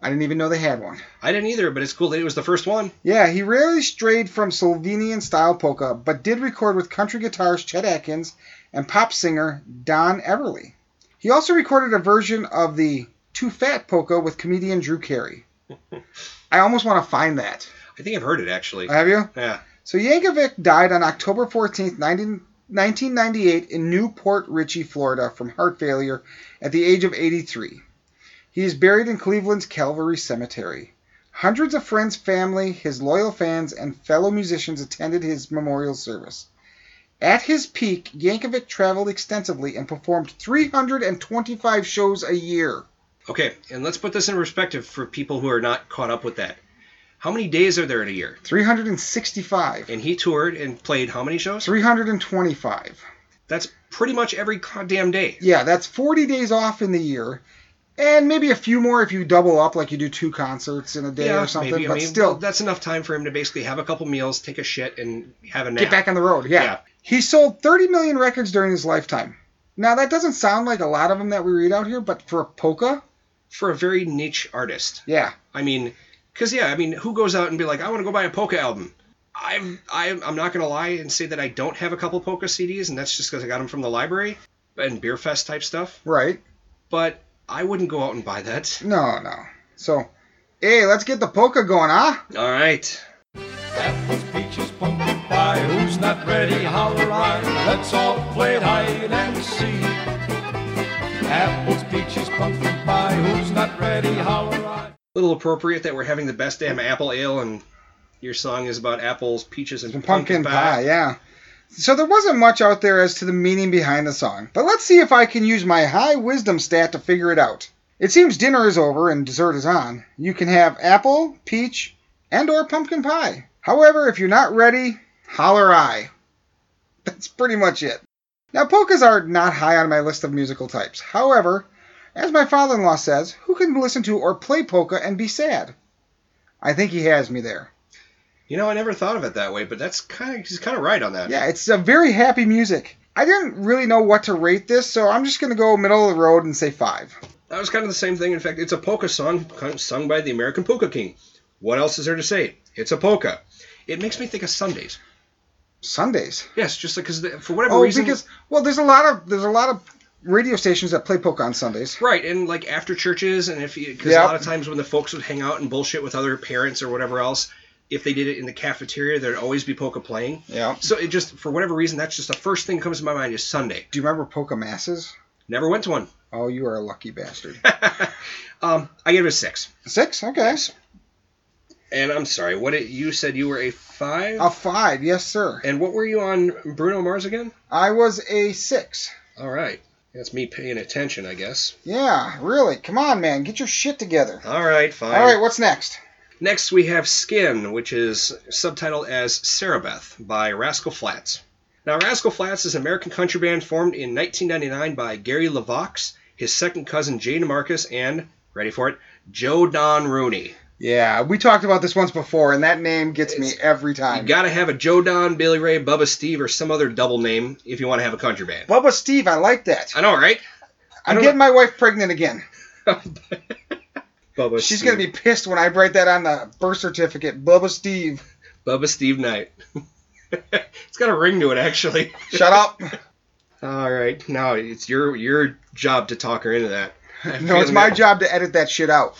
I didn't even know they had one. I didn't either, but it's cool that it was the first one. Yeah, he rarely strayed from Slovenian-style polka, but did record with country guitarist Chet Atkins and pop singer Don Everly. He also recorded a version of the Too Fat polka with comedian Drew Carey. I almost want to find that. I think I've heard it, actually. Have you? Yeah. So Yankovic died on October 14th, 1998 in Newport Richey, Florida, from heart failure at the age of 83. He is buried in Cleveland's Calvary Cemetery. Hundreds of friends, family, his loyal fans, and fellow musicians attended his memorial service. At his peak, Yankovic traveled extensively and performed 325 shows a year. Okay, and let's put this in perspective for people who are not caught up with that. How many days are there in a year? 365. And he toured and played how many shows? 325. That's pretty much every goddamn day. Yeah, that's 40 days off in the year. And maybe a few more if you double up, like you do two concerts in a day or something. Maybe. But still, that's enough time for him to basically have a couple meals, take a shit, and have a nap. Get back on the road, yeah. He sold 30 million records during his lifetime. Now, that doesn't sound like a lot of them that we read out here, but for a polka? For a very niche artist. Yeah. I mean, because, who goes out and be like, I want to go buy a polka album? I'm not going to lie and say that I don't have a couple polka CDs, and that's just because I got them from the library and Beer Fest type stuff. Right. But I wouldn't go out and buy that. No. So, hey, let's get the polka going, huh? All right. Apples, peaches, pumpkin pie. Who's not ready? Holler I. Let's all play hide and seek. Apples, peaches, pumpkin pie. Who's not ready? Holler I. Little appropriate that we're having the best damn apple ale, and your song is about apples, peaches, and pumpkin pie. Yeah. So there wasn't much out there as to the meaning behind the song, but let's see if I can use my high wisdom stat to figure it out. It seems dinner is over and dessert is on. You can have apple, peach, and or pumpkin pie. However, if you're not ready, holler I. That's pretty much it. Now, polkas are not high on my list of musical types. However, as my father-in-law says, who can listen to or play polka and be sad? I think he has me there. You know, I never thought of it that way, but he's kind of right on that. Yeah, it's a very happy music. I didn't really know what to rate this, so I'm just going to go middle of the road and say 5. That was kind of the same thing. In fact, it's a polka song sung by the American Polka King. What else is there to say? It's a polka. It makes me think of Sundays. Sundays? Yes, just because for whatever reason. Oh, because there's a lot of radio stations that play polka on Sundays. Right, and like after churches, and a lot of times when the folks would hang out and bullshit with other parents or whatever else. If they did it in the cafeteria, there'd always be polka playing. Yeah. So it just, for whatever reason, that's just the first thing that comes to my mind is Sunday. Do you remember polka masses? Never went to one. Oh, you are a lucky bastard. I gave it a 6. 6? Okay. And I'm sorry, you said you were a 5? A 5, yes, sir. And what were you on Bruno Mars again? I was a 6. All right. That's me paying attention, I guess. Yeah, really. Come on, man. Get your shit together. All right, fine. All right, what's next? Next, we have Skin, which is subtitled as Sarabeth by Rascal Flatts. Now, Rascal Flatts is an American country band formed in 1999 by Gary LaVox, his second cousin Jay DeMarcus, and, ready for it, Joe Don Rooney. Yeah, we talked about this once before, and that name gets me every time. You got to have a Joe Don, Billy Ray, Bubba Steve, or some other double name if you want to have a country band. Bubba Steve, I like that. I know, right? I'm getting my wife pregnant again. Bubba She's going to be pissed when I write that on the birth certificate. Bubba Steve. Bubba Steve Knight. It's got a ring to it, actually. Shut up. All right. Now it's your job to talk her into that. No, it's my job to edit that shit out.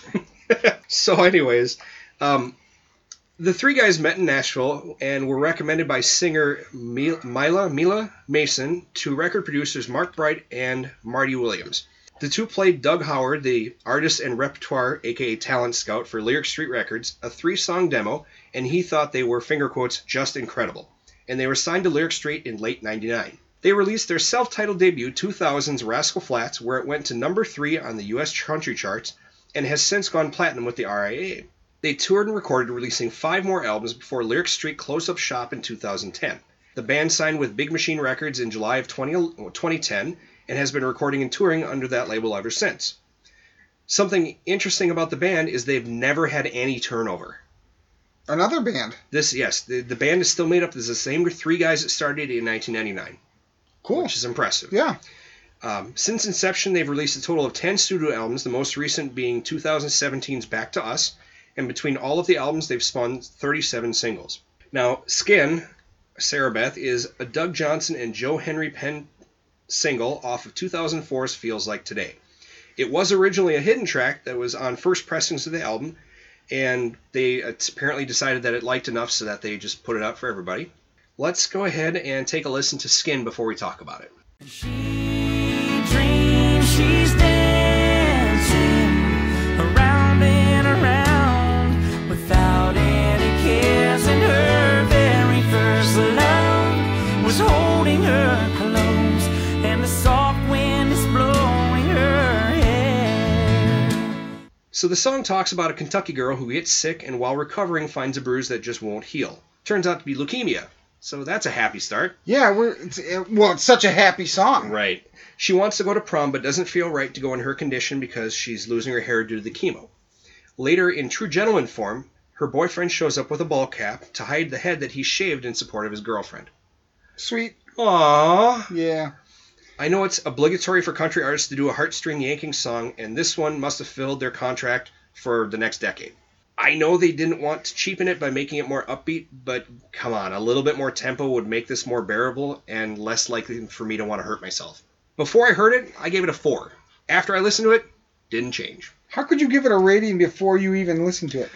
So anyways, the three guys met in Nashville and were recommended by singer Mila Mason to record producers Mark Bright and Marty Williams. The two played Doug Howard, the artist and repertoire, a.k.a. talent scout for Lyric Street Records, a 3-song demo, and he thought they were, finger quotes, just incredible. And they were signed to Lyric Street in late '99. They released their self-titled debut, 2000's Rascal Flatts, where it went to number 3 on the U.S. country charts and has since gone platinum with the RIA. They toured and recorded, releasing 5 more albums before Lyric Street closed up shop in 2010. The band signed with Big Machine Records in July of 2010 and has been recording and touring under that label ever since. Something interesting about the band is they've never had any turnover. Another band. The band is still made up. There's the same three guys that started in 1999. Cool. Which is impressive. Yeah. Since inception, they've released a total of 10 studio albums, the most recent being 2017's Back to Us, and between all of the albums, they've spun 37 singles. Now, Skin, Sarah Beth, is a Doug Johnson and Joe Henry Penn single off of 2004's Feels Like Today. It was originally a hidden track that was on first pressings of the album, and they apparently decided that it liked enough so that they just put it out for everybody. Let's go ahead and take a listen to Skin before we talk about it. She dreams she's dancing around and around without any cares, and her very first love was holding her close, and the soft wind is blowing her hair. So the song talks about a Kentucky girl who gets sick and while recovering finds a bruise that just won't heal. Turns out to be leukemia. So that's a happy start. Yeah, it's such a happy song. Right. She wants to go to prom, but doesn't feel right to go in her condition because she's losing her hair due to the chemo. Later, in true gentleman form, her boyfriend shows up with a ball cap to hide the head that he shaved in support of his girlfriend. Sweet. Aww. Yeah. I know it's obligatory for country artists to do a heartstring yanking song, and this one must have filled their contract for the next decade. I know they didn't want to cheapen it by making it more upbeat, but come on, a little bit more tempo would make this more bearable and less likely for me to want to hurt myself. Before I heard it, I gave it a 4. After I listened to it, didn't change. How could you give it a rating before you even listened to it?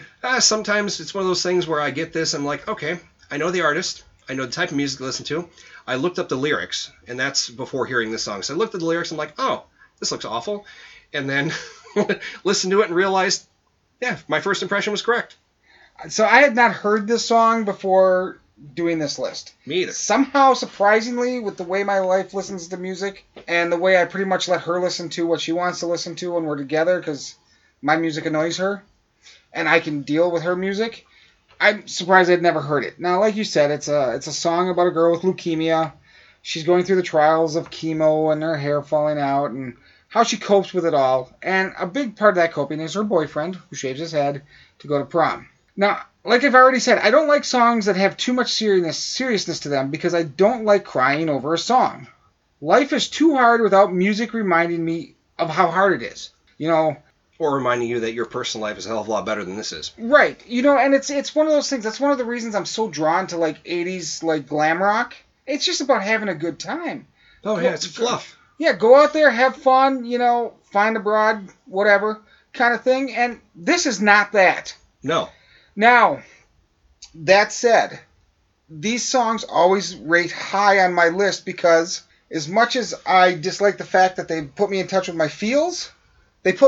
Sometimes it's one of those things where I get this, I'm like, okay, I know the artist, I know the type of music to listen to, I looked up the lyrics, and that's before hearing this song. So I looked at the lyrics, I'm like, oh, this looks awful, and then listened to it and realized, yeah, my first impression was correct. So I had not heard this song before doing this list. Me either. Somehow, surprisingly, with the way my wife listens to music and the way I pretty much let her listen to what she wants to listen to when we're together because my music annoys her and I can deal with her music, I'm surprised I'd never heard it. Now, like you said, it's a song about a girl with leukemia. She's going through the trials of chemo and her hair falling out and how she copes with it all, and a big part of that coping is her boyfriend, who shaves his head to go to prom. Now, like I've already said, I don't like songs that have too much seriousness to them because I don't like crying over a song. Life is too hard without music reminding me of how hard it is, Or reminding you that your personal life is a hell of a lot better than this is. Right, and it's one of those things, that's one of the reasons I'm so drawn to, 80s, glam rock. It's just about having a good time. Oh, yeah, it's fluff. Yeah, go out there, have fun, find a broad, whatever, kind of thing. And this is not that. No. Now, that said, these songs always rate high on my list because as much as I dislike the fact that they put me in touch with my feels, So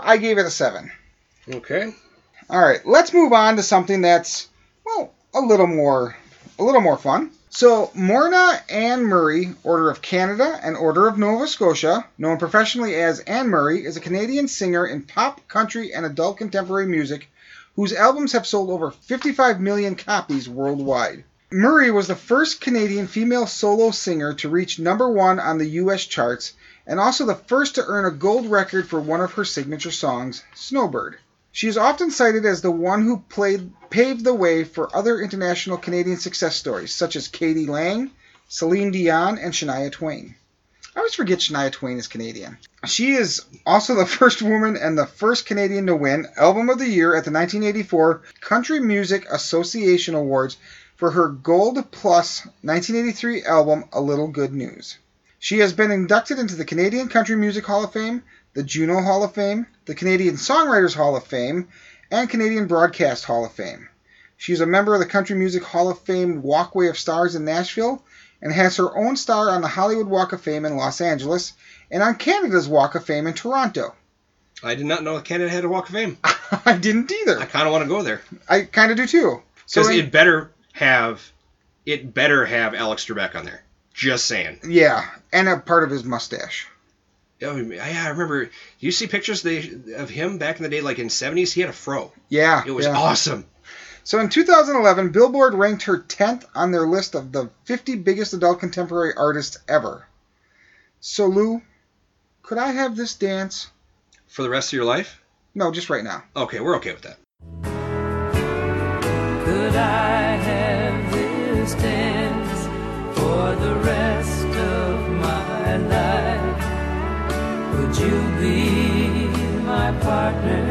I gave it a 7. Okay. All right, let's move on to something that's, a little more fun. So, Morna Ann Murray, Order of Canada and Order of Nova Scotia, known professionally as Ann Murray, is a Canadian singer in pop, country, and adult contemporary music whose albums have sold over 55 million copies worldwide. Murray was the first Canadian female solo singer to reach #1 on the U.S. charts and also the first to earn a gold record for one of her signature songs, Snowbird. She is often cited as the one who paved the way for other international Canadian success stories, such as Katie Lang, Celine Dion, and Shania Twain. I always forget Shania Twain is Canadian. She is also the first woman and the first Canadian to win Album of the Year at the 1984 Country Music Association Awards for her Gold Plus 1983 album, A Little Good News. She has been inducted into the Canadian Country Music Hall of Fame, the Juno Hall of Fame, the Canadian Songwriters Hall of Fame, and Canadian Broadcast Hall of Fame. She is a member of the Country Music Hall of Fame Walkway of Stars in Nashville and has her own star on the Hollywood Walk of Fame in Los Angeles and on Canada's Walk of Fame in Toronto. I did not know Canada had a Walk of Fame. I didn't either. I kind of want to go there. I kind of do too. Because it better have Alex Trebek on there. Just saying. Yeah, and a part of his mustache. Oh, yeah, I remember. You see pictures of him back in the day, in the 70s? He had a fro. Yeah. It was awesome. So in 2011, Billboard ranked her 10th on their list of the 50 biggest adult contemporary artists ever. So Lou, could I have this dance? For the rest of your life? No, just right now. Okay, we're okay with that. Could I have this dance for the rest of my life? Would you be my partner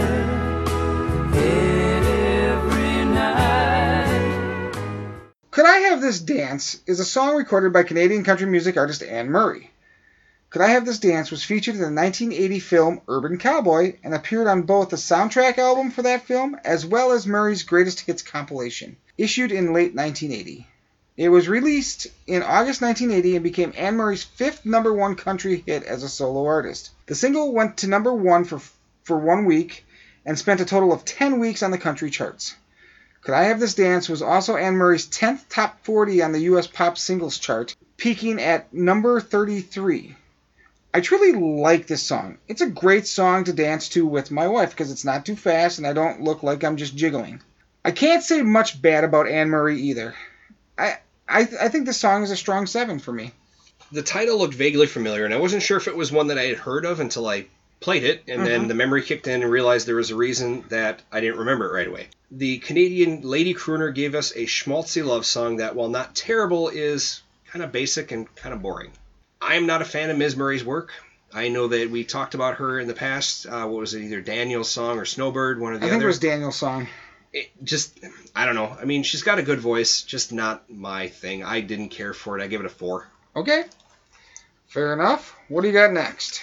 every night? Could I Have This Dance is a song recorded by Canadian country music artist Anne Murray. Could I Have This Dance was featured in the 1980 film Urban Cowboy and appeared on both the soundtrack album for that film as well as Murray's Greatest Hits compilation, issued in late 1980. It was released in August 1980 and became Anne Murray's fifth number one country hit as a solo artist. The single went to number one for 1 week and spent a total of 10 weeks on the country charts. Could I Have This Dance was also Anne Murray's 10th top 40 on the U.S. Pop Singles Chart, peaking at number 33. I truly like this song. It's a great song to dance to with my wife because it's not too fast and I don't look like I'm just jiggling. I can't say much bad about Anne Murray either. I think this song is a strong 7 for me. The title looked vaguely familiar and I wasn't sure if it was one that I had heard of until I played it, and then the memory kicked in and realized there was a reason that I didn't remember it right away. The Canadian lady crooner gave us a schmaltzy love song that, while not terrible, is kind of basic and kind of boring. I'm not a fan of Ms. Murray's work. I know that we talked about her in the past. What was it, either Daniel's Song or Snowbird, one or the other? I think it was Daniel's Song. I don't know. I mean, she's got a good voice, just not my thing. I didn't care for it. I give it a 4. Okay. Fair enough. What do you got next?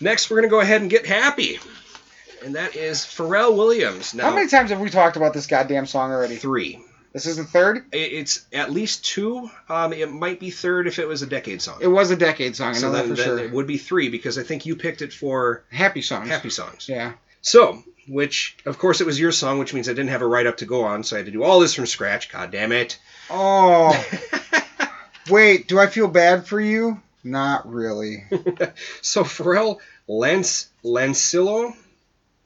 Next, we're going to go ahead and get happy. And that is Pharrell Williams. Now, how many times have we talked about this goddamn song already? 3. This is the third? It's at least 2. It might be third if it was a decade song. It was a decade song, so I know that for sure. It would be 3 because I think you picked it for... Happy songs. Happy songs. Yeah. So, which, of course, it was your song, which means I didn't have a write-up to go on, so I had to do all this from scratch. God damn it. Oh. Wait, do I feel bad for you? Not really. So, Pharrell Lancelot,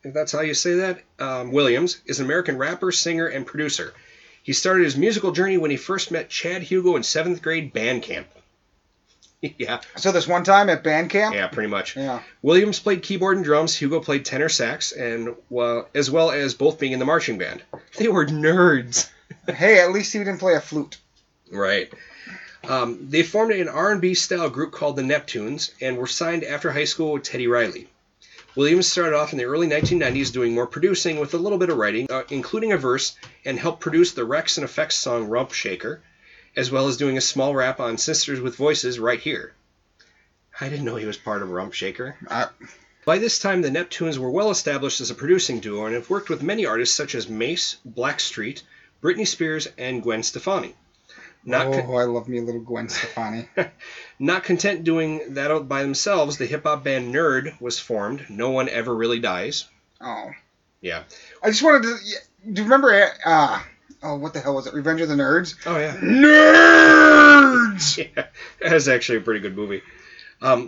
if that's how you say that, Williams, is an American rapper, singer, and producer. He started his musical journey when he first met Chad Hugo in 7th grade band camp. Yeah. So this one time at band camp? Yeah, pretty much. Yeah. Williams played keyboard and drums. Hugo played tenor sax, and as well as both being in the marching band. They were nerds. Hey, at least he didn't play a flute. Right. They formed an R&B style group called the Neptunes and were signed after high school with Teddy Riley. Williams started off in the early 1990s doing more producing with a little bit of writing, including a verse, and helped produce the Rex and Effects song Rump Shaker, as well as doing a small rap on Sisters with Voices Right Here. I didn't know he was part of Rump Shaker. By this time, the Neptunes were well established as a producing duo and have worked with many artists such as Mace, Blackstreet, Britney Spears, and Gwen Stefani. I love me a little Gwen Stefani. Not content doing that by themselves, the hip-hop band Nerd was formed. No One Ever Really Dies. Oh. Yeah. I just wanted to... Do you remember... what the hell was it? Revenge of the Nerds? Oh, yeah. Nerds! Yeah, that was actually a pretty good movie.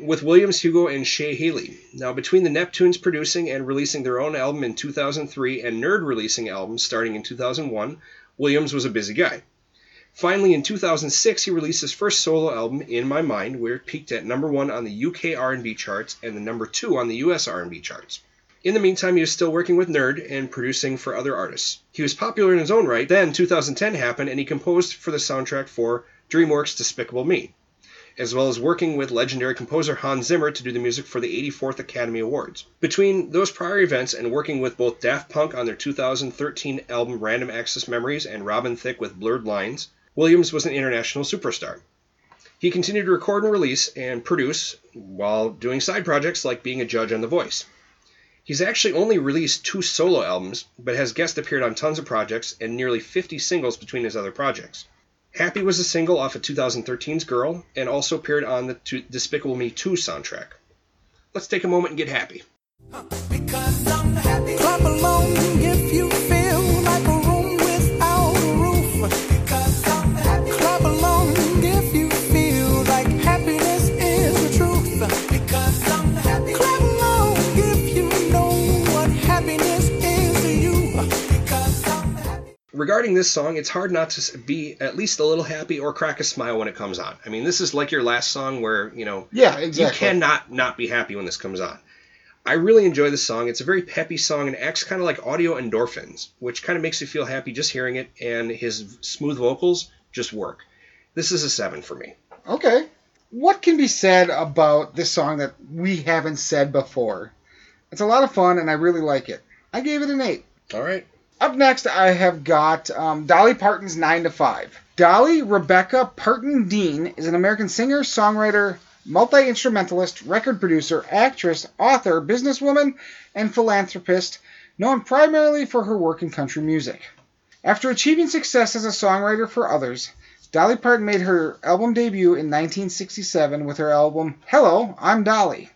With Williams, Hugo, and Shea Haley. Now, between the Neptunes producing and releasing their own album in 2003 and Nerd releasing albums starting in 2001, Williams was a busy guy. Finally, in 2006, he released his first solo album, In My Mind, where it peaked at number 1 on the UK R&B charts and the number 2 on the US R&B charts. In the meantime, he was still working with Nerd and producing for other artists. He was popular in his own right. Then 2010 happened, and he composed for the soundtrack for DreamWorks' Despicable Me, as well as working with legendary composer Hans Zimmer to do the music for the 84th Academy Awards. Between those prior events and working with both Daft Punk on their 2013 album Random Access Memories and Robin Thicke with Blurred Lines, Williams was an international superstar. He continued to record and release and produce while doing side projects like being a judge on The Voice. He's actually only released 2 solo albums, but has guest appeared on tons of projects and nearly 50 singles between his other projects. Happy was a single off of 2013's Girl and also appeared on the Despicable Me 2 soundtrack. Let's take a moment and get happy. Because I'm happy, clap along if you feel like a room without a roof. starting this song, it's hard not to be at least a little happy or crack a smile when it comes on. I mean, this is like your last song where, you know, you cannot not be happy when this comes on. I really enjoy this song. It's a very peppy song and acts kind of like audio endorphins, which kind of makes you feel happy just hearing it, and his smooth vocals just work. This is a 7 for me. Okay. What can be said about this song that we haven't said before? It's a lot of fun, and I really like it. I gave it an 8. All right. Up next, I have got Dolly Parton's 9 to 5. Dolly Rebecca Parton Dean is an American singer, songwriter, multi-instrumentalist, record producer, actress, author, businesswoman, and philanthropist, known primarily for her work in country music. After achieving success as a songwriter for others, Dolly Parton made her album debut in 1967 with her album, Hello, I'm Dolly.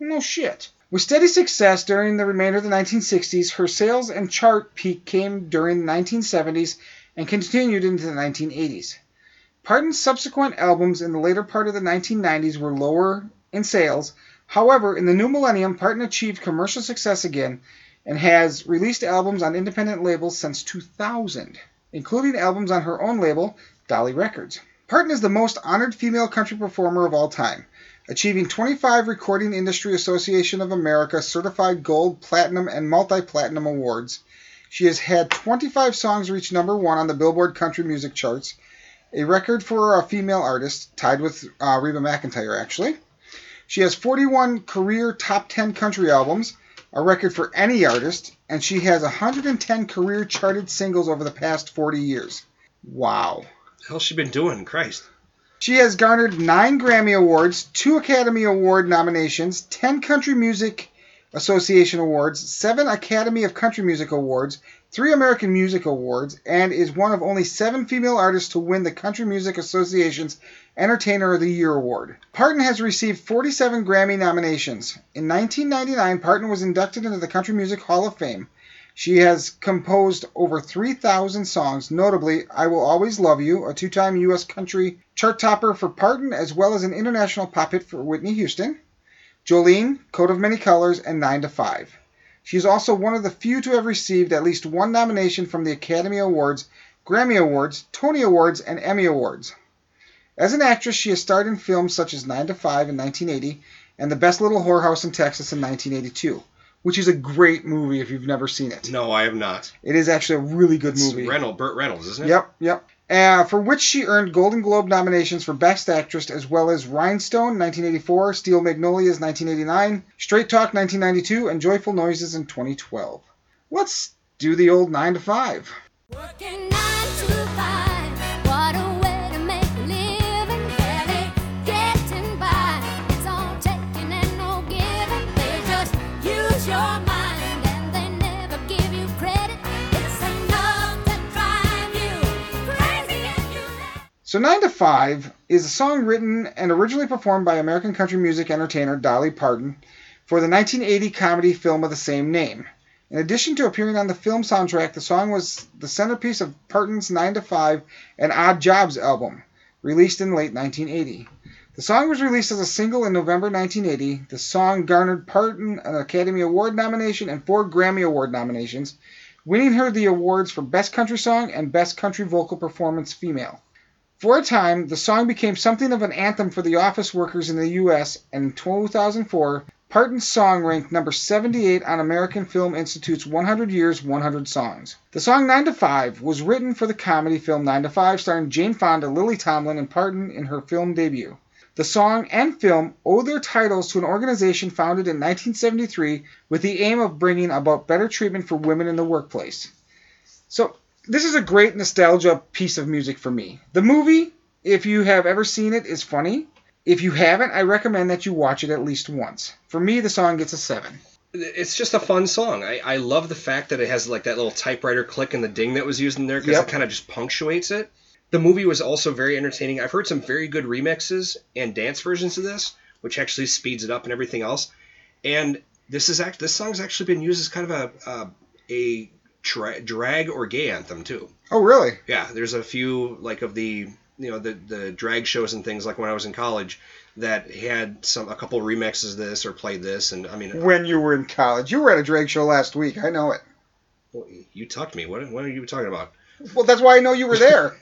No shit. With steady success during the remainder of the 1960s, her sales and chart peak came during the 1970s and continued into the 1980s. Parton's subsequent albums in the later part of the 1990s were lower in sales. However, in the new millennium, Parton achieved commercial success again and has released albums on independent labels since 2000, including albums on her own label, Dolly Records. Parton is the most honored female country performer of all time, achieving 25 Recording Industry Association of America certified gold, platinum, and multi-platinum awards. She has had 25 songs reach number one on the Billboard country music charts, a record for a female artist, tied with Reba McEntire, actually. She has 41 career top 10 country albums, a record for any artist, and she has 110 career charted singles over the past 40 years. Wow. The hell's she been doing? Christ. She has garnered 9 Grammy Awards, 2 Academy Award nominations, 10 Country Music Association Awards, 7 Academy of Country Music Awards, 3 American Music Awards, and is one of only 7 female artists to win the Country Music Association's Entertainer of the Year Award. Parton has received 47 Grammy nominations. In 1999, Parton was inducted into the Country Music Hall of Fame. She has composed over 3,000 songs, notably I Will Always Love You, a two-time U.S. country chart topper for Parton, as well as an international pop hit for Whitney Houston, Jolene, Coat of Many Colors, and 9 to 5. She is also one of the few to have received at least one nomination from the Academy Awards, Grammy Awards, Tony Awards, and Emmy Awards. As an actress, she has starred in films such as 9 to 5 in 1980 and The Best Little Whorehouse in Texas in 1982. Which is a great movie if you've never seen it. No, I have not. It is actually a really good movie. Burt Reynolds, isn't it? Yep. For which she earned Golden Globe nominations for Best Actress, as well as Rhinestone, 1984, Steel Magnolias, 1989, Straight Talk, 1992, and Joyful Noises in 2012. Let's do the old 9 to 5. Working 9 to 5. So 9 to 5 is a song written and originally performed by American country music entertainer Dolly Parton for the 1980 comedy film of the same name. In addition to appearing on the film soundtrack, the song was the centerpiece of Parton's 9 to 5 and Odd Jobs album, released in late 1980. The song was released as a single in November 1980. The song garnered Parton an Academy Award nomination and 4 Grammy Award nominations, winning her the awards for Best Country Song and Best Country Vocal Performance Female. For a time, the song became something of an anthem for the office workers in the U.S., and in 2004, Parton's song ranked number 78 on American Film Institute's 100 Years, 100 Songs. The song 9 to 5 was written for the comedy film 9 to 5, starring Jane Fonda, Lily Tomlin, and Parton in her film debut. The song and film owe their titles to an organization founded in 1973 with the aim of bringing about better treatment for women in the workplace. So, this is a great nostalgia piece of music for me. The movie, if you have ever seen it, is funny. If you haven't, I recommend that you watch it at least once. For me, the song gets a 7. It's just a fun song. I love the fact that it has like that little typewriter click and the ding that was used in there because it kind of just punctuates it. The movie was also very entertaining. I've heard some very good remixes and dance versions of this, which actually speeds it up and everything else. And this song's actually been used as kind of a drag or gay anthem too. Oh, really? Yeah, there's a few like of the, you know, the drag shows and things like when I was in college that had a couple remixes of this or played this. And I mean, when you were in college, you were at a drag show last week. I know it. Well, you tucked me. What are you talking about? Well, that's why I know you were there.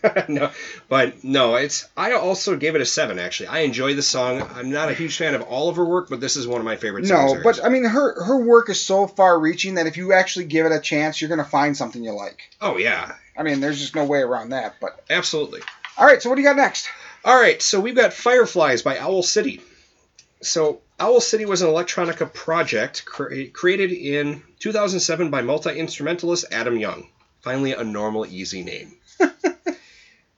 I also gave it a 7, actually. I enjoy the song. I'm not a huge fan of all of her work, but this is one of my favorite songs. No, but, I mean, her work is so far-reaching that if you actually give it a chance, you're going to find something you like. Oh, yeah. I mean, there's just no way around that. But absolutely. All right, so what do you got next? All right, so we've got Fireflies by Owl City. So Owl City was an electronica project created in 2007 by multi-instrumentalist Adam Young. Finally, a normal, easy name.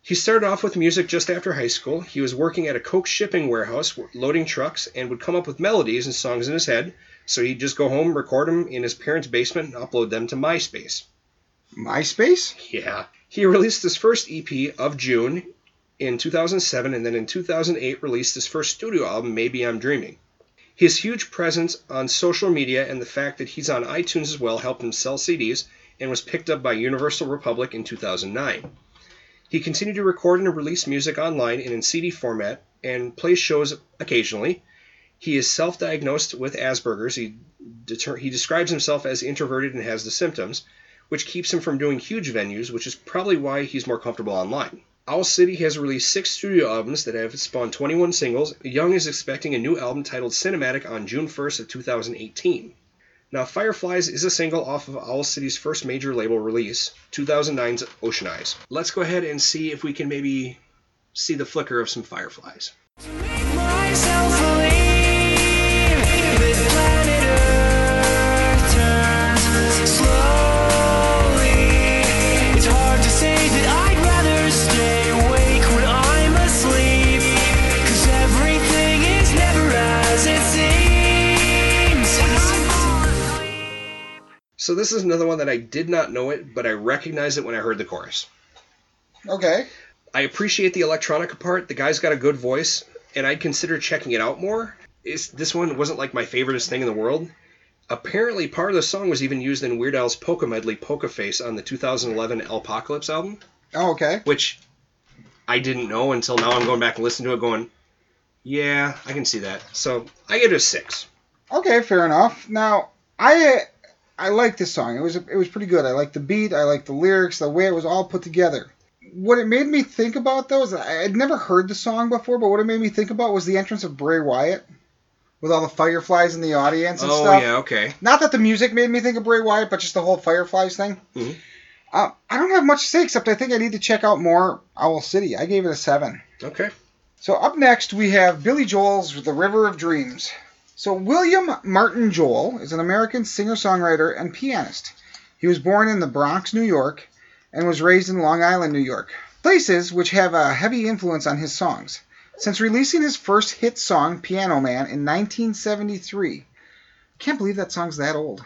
He started off with music just after high school. He was working at a coke shipping warehouse, loading trucks, and would come up with melodies and songs in his head. So he'd just go home, record them in his parents' basement, and upload them to MySpace. MySpace? Yeah. He released his first EP, Of June, in 2007, and then in 2008 released his first studio album, Maybe I'm Dreaming. His huge presence on social media and the fact that he's on iTunes as well helped him sell CDs, and was picked up by Universal Republic in 2009. He continued to record and release music online and in CD format, and plays shows occasionally. He is self-diagnosed with Asperger's. He describes himself as introverted and has the symptoms, which keeps him from doing huge venues, which is probably why he's more comfortable online. Owl City has released 6 studio albums that have spawned 21 singles. Young is expecting a new album titled Cinematic on June 1st of 2018. Now, Fireflies is a single off of Owl City's first major label release, 2009's Ocean Eyes. Let's go ahead and see if we can maybe see the flicker of some fireflies. To make myself believe that planet Earth turns slowly. It's hard to say that I'd rather stay awake when I'm asleep, 'cause everything is never as it seems. So this is another one that I did not know it, but I recognized it when I heard the chorus. Okay. I appreciate the electronica part. The guy's got a good voice, and I'd consider checking it out more. This one wasn't like my favoriteest thing in the world. Apparently, part of the song was even used in Weird Al's polka medley, Polka Face, on the 2011 Elpocalypse album. Oh, okay. Which I didn't know until now. I'm going back and listening to it going, yeah, I can see that. So I give it a 6. Okay, fair enough. Now, I liked this song. It was pretty good. I liked the beat. I liked the lyrics, the way it was all put together. What it made me think about, though, is that I had never heard the song before, but what it made me think about was the entrance of Bray Wyatt with all the fireflies in the audience and stuff. Oh, yeah, okay. Not that the music made me think of Bray Wyatt, but just the whole fireflies thing. Mm-hmm. I don't have much to say, except I think I need to check out more Owl City. I gave it a 7. Okay. So up next, we have Billy Joel's The River of Dreams. So William Martin Joel is an American singer-songwriter and pianist. He was born in the Bronx, New York, and was raised in Long Island, New York, places which have a heavy influence on his songs. Since releasing his first hit song, Piano Man, in 1973. I can't believe that song's that old.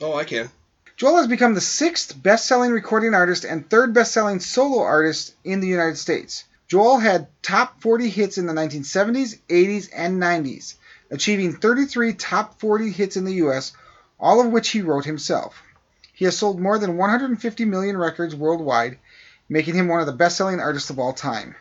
Oh, I can. Joel has become the 6th best-selling recording artist and 3rd best-selling solo artist in the United States. Joel had top 40 hits in the 1970s, 80s, and 90s. Achieving 33 top 40 hits in the U.S., all of which he wrote himself. He has sold more than 150 million records worldwide, making him one of the best-selling artists of all time.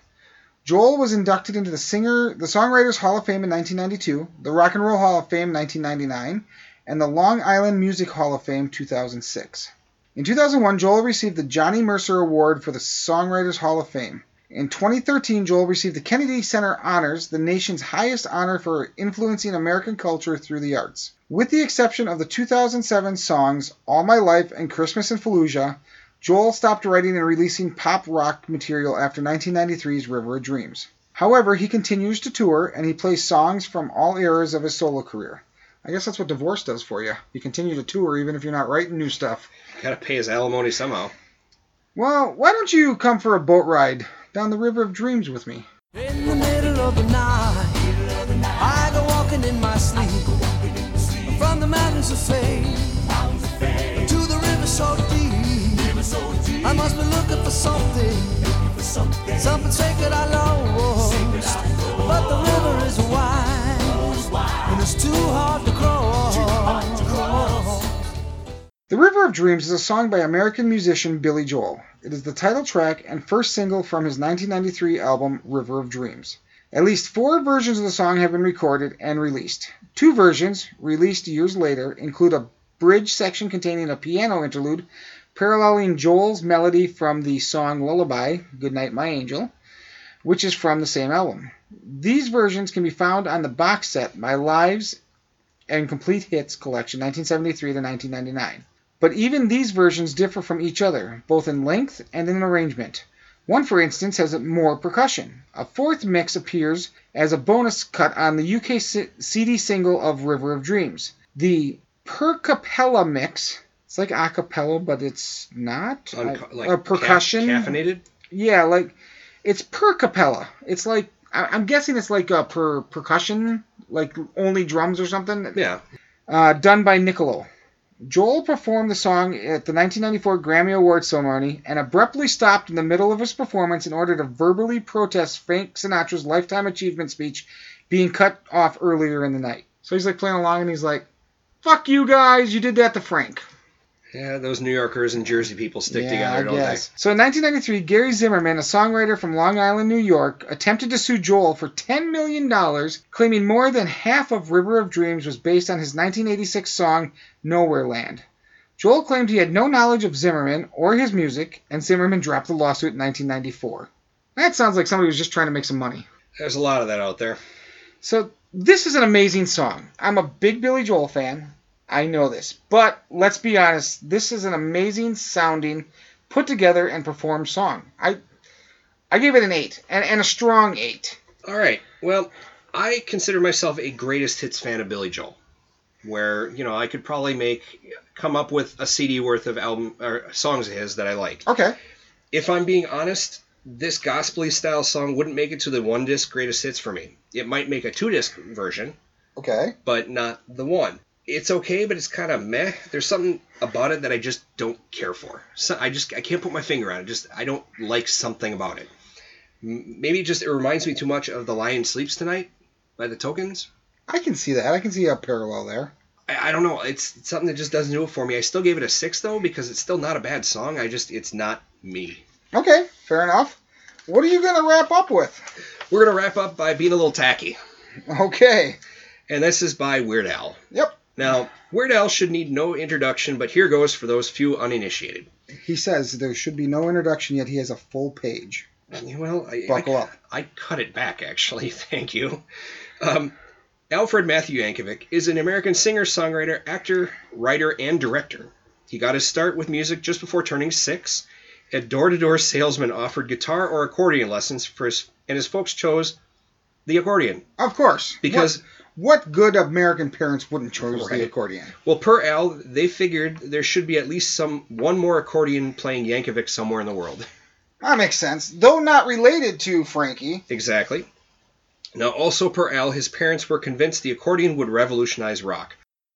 Joel was inducted into the Songwriters Hall of Fame in 1992, the Rock and Roll Hall of Fame 1999, and the Long Island Music Hall of Fame 2006. In 2001, Joel received the Johnny Mercer Award for the Songwriters Hall of Fame. In 2013, Joel received the Kennedy Center Honors, the nation's highest honor for influencing American culture through the arts. With the exception of the 2007 songs All My Life and Christmas in Fallujah, Joel stopped writing and releasing pop rock material after 1993's River of Dreams. However, he continues to tour, and he plays songs from all eras of his solo career. I guess that's what divorce does for you. You continue to tour even if you're not writing new stuff. Gotta pay his alimony somehow. Well, why don't you come for a boat ride down the River of Dreams with me? In the middle of the night, I go walking in my sleep, from the mountains of faith to the river so deep. I must be looking for something, something sacred I lost. But the river is wide, and it's too hard to cross. The River of Dreams is a song by American musician Billy Joel. It is the title track and first single from his 1993 album, River of Dreams. At least 4 versions of the song have been recorded and released. 2 versions, released years later, include a bridge section containing a piano interlude paralleling Joel's melody from the song Lullaby, Goodnight My Angel, which is from the same album. These versions can be found on the box set My Lives and Complete Hits collection, 1973 to 1999. But even these versions differ from each other, both in length and in arrangement. One, for instance, has more percussion. A fourth mix appears as a bonus cut on the UK CD single of River of Dreams. The per cappella mix, it's like a cappella, but it's not. Percussion. Caffeinated? Yeah, like, it's per cappella. It's like, I'm guessing it's like a percussion, like only drums or something. Yeah. Done by Nicolo. Joel performed the song at the 1994 Grammy Awards ceremony and abruptly stopped in the middle of his performance in order to verbally protest Frank Sinatra's Lifetime Achievement speech being cut off earlier in the night. So he's like playing along and he's like, fuck you guys, you did that to Frank. Yeah, those New Yorkers and Jersey people stick together, don't they? So in 1993, Gary Zimmerman, a songwriter from Long Island, New York, attempted to sue Joel for $10 million, claiming more than half of River of Dreams was based on his 1986 song, Nowhere Land. Joel claimed he had no knowledge of Zimmerman or his music, and Zimmerman dropped the lawsuit in 1994. That sounds like somebody was just trying to make some money. There's a lot of that out there. So this is an amazing song. I'm a big Billy Joel fan. I know this, but let's be honest, this is an amazing sounding, put together and performed song. I gave it an 8, and a strong 8. All right, well, I consider myself a greatest hits fan of Billy Joel, where, you know, I could probably come up with a CD worth of album or songs of his that I like. Okay. If I'm being honest, this gospel-y style song wouldn't make it to the one-disc greatest hits for me. It might make a two-disc version. Okay. But not the one. It's okay, but it's kind of meh. There's something about it that I just don't care for. So I can't put my finger on it. I don't like something about it. Maybe it reminds me too much of The Lion Sleeps Tonight by The Tokens. I can see that. I can see a parallel there. I don't know. It's something that just doesn't do it for me. I still gave it a 6, though, because it's still not a bad song. It's not me. Okay, fair enough. What are you going to wrap up with? We're going to wrap up by being a little tacky. Okay. And this is by Weird Al. Yep. Now, Weird Al should need no introduction, but here goes for those few uninitiated. He says there should be no introduction, yet he has a full page. Well, Buckle up. I cut it back, actually. Thank you. Alfred Matthew Yankovic is an American singer, songwriter, actor, writer, and director. He got his start with music just before turning 6. A door-to-door salesman offered guitar or accordion lessons and his folks chose the accordion. Of course. Because... What good American parents wouldn't choose the accordion? Well, per Al, they figured there should be at least one more accordion playing Yankovic somewhere in the world. That makes sense, though not related to Frankie. Exactly. Now, also per Al, his parents were convinced the accordion would revolutionize rock.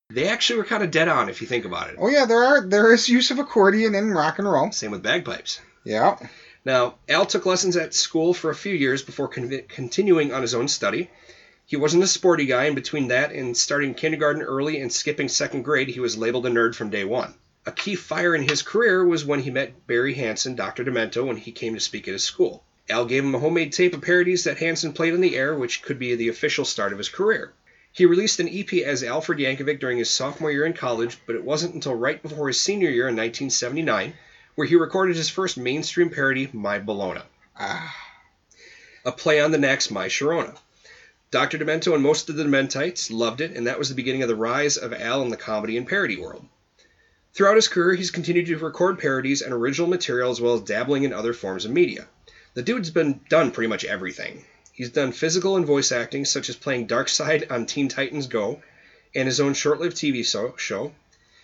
They actually were kind of dead on, if you think about it. Oh yeah, there is use of accordion in rock and roll. Same with bagpipes. Yeah. Now, Al took lessons at school for a few years before continuing on his own study. He wasn't a sporty guy, and between that and starting kindergarten early and skipping second grade, he was labeled a nerd from day one. A key fire in his career was when he met Barry Hanson, Dr. Demento, when he came to speak at his school. Al gave him a homemade tape of parodies that Hanson played on the air, which could be the official start of his career. He released an EP as Alfred Yankovic during his sophomore year in college, but it wasn't until right before his senior year in 1979, where he recorded his first mainstream parody, My Bologna. A play on the Knack's My Sharona. Dr. Demento and most of the Dementites loved it, and that was the beginning of the rise of Al in the comedy and parody world. Throughout his career, he's continued to record parodies and original material as well as dabbling in other forms of media. The dude's done pretty much everything. He's done physical and voice acting, such as playing Darkseid on Teen Titans Go, and his own short-lived TV show.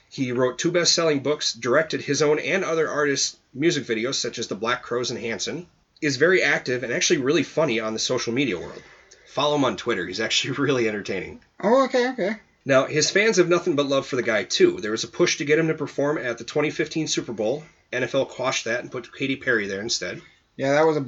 He wrote 2 best-selling books, directed his own and other artists' music videos, such as The Black Crowes and Hanson, is very active and actually really funny on the social media world. Follow him on Twitter. He's actually really entertaining. Oh, okay. Now, his fans have nothing but love for the guy, too. There was a push to get him to perform at the 2015 Super Bowl. NFL quashed that and put Katy Perry there instead. Yeah, that was a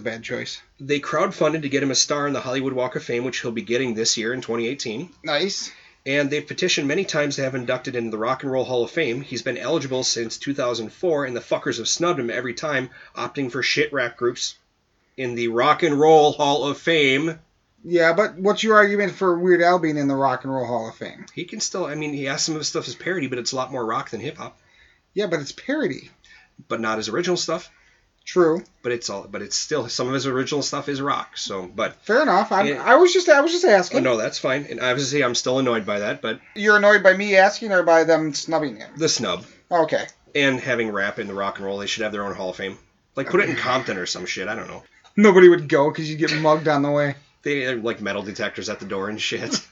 bad choice. They crowdfunded to get him a star in the Hollywood Walk of Fame, which he'll be getting this year in 2018. Nice. And they've petitioned many times to have inducted into the Rock and Roll Hall of Fame. He's been eligible since 2004, and the fuckers have snubbed him every time, opting for shit rap groups in the Rock and Roll Hall of Fame. Yeah, but what's your argument for Weird Al being in the Rock and Roll Hall of Fame? He can still... I mean, he has some of his stuff as parody, but it's a lot more rock than hip-hop. Yeah, but it's parody. But not his original stuff. True. But it's all. But it's still some of his original stuff is rock. So, but fair enough. I was just asking. Oh, no, that's fine. And obviously, I'm still annoyed by that. But you're annoyed by me asking or by them snubbing him? The snub. Okay. And having rap in the rock and roll, they should have their own Hall of Fame. Like put it in Compton or some shit. I don't know. Nobody would go because you'd get mugged on the way. They're like metal detectors at the door and shit.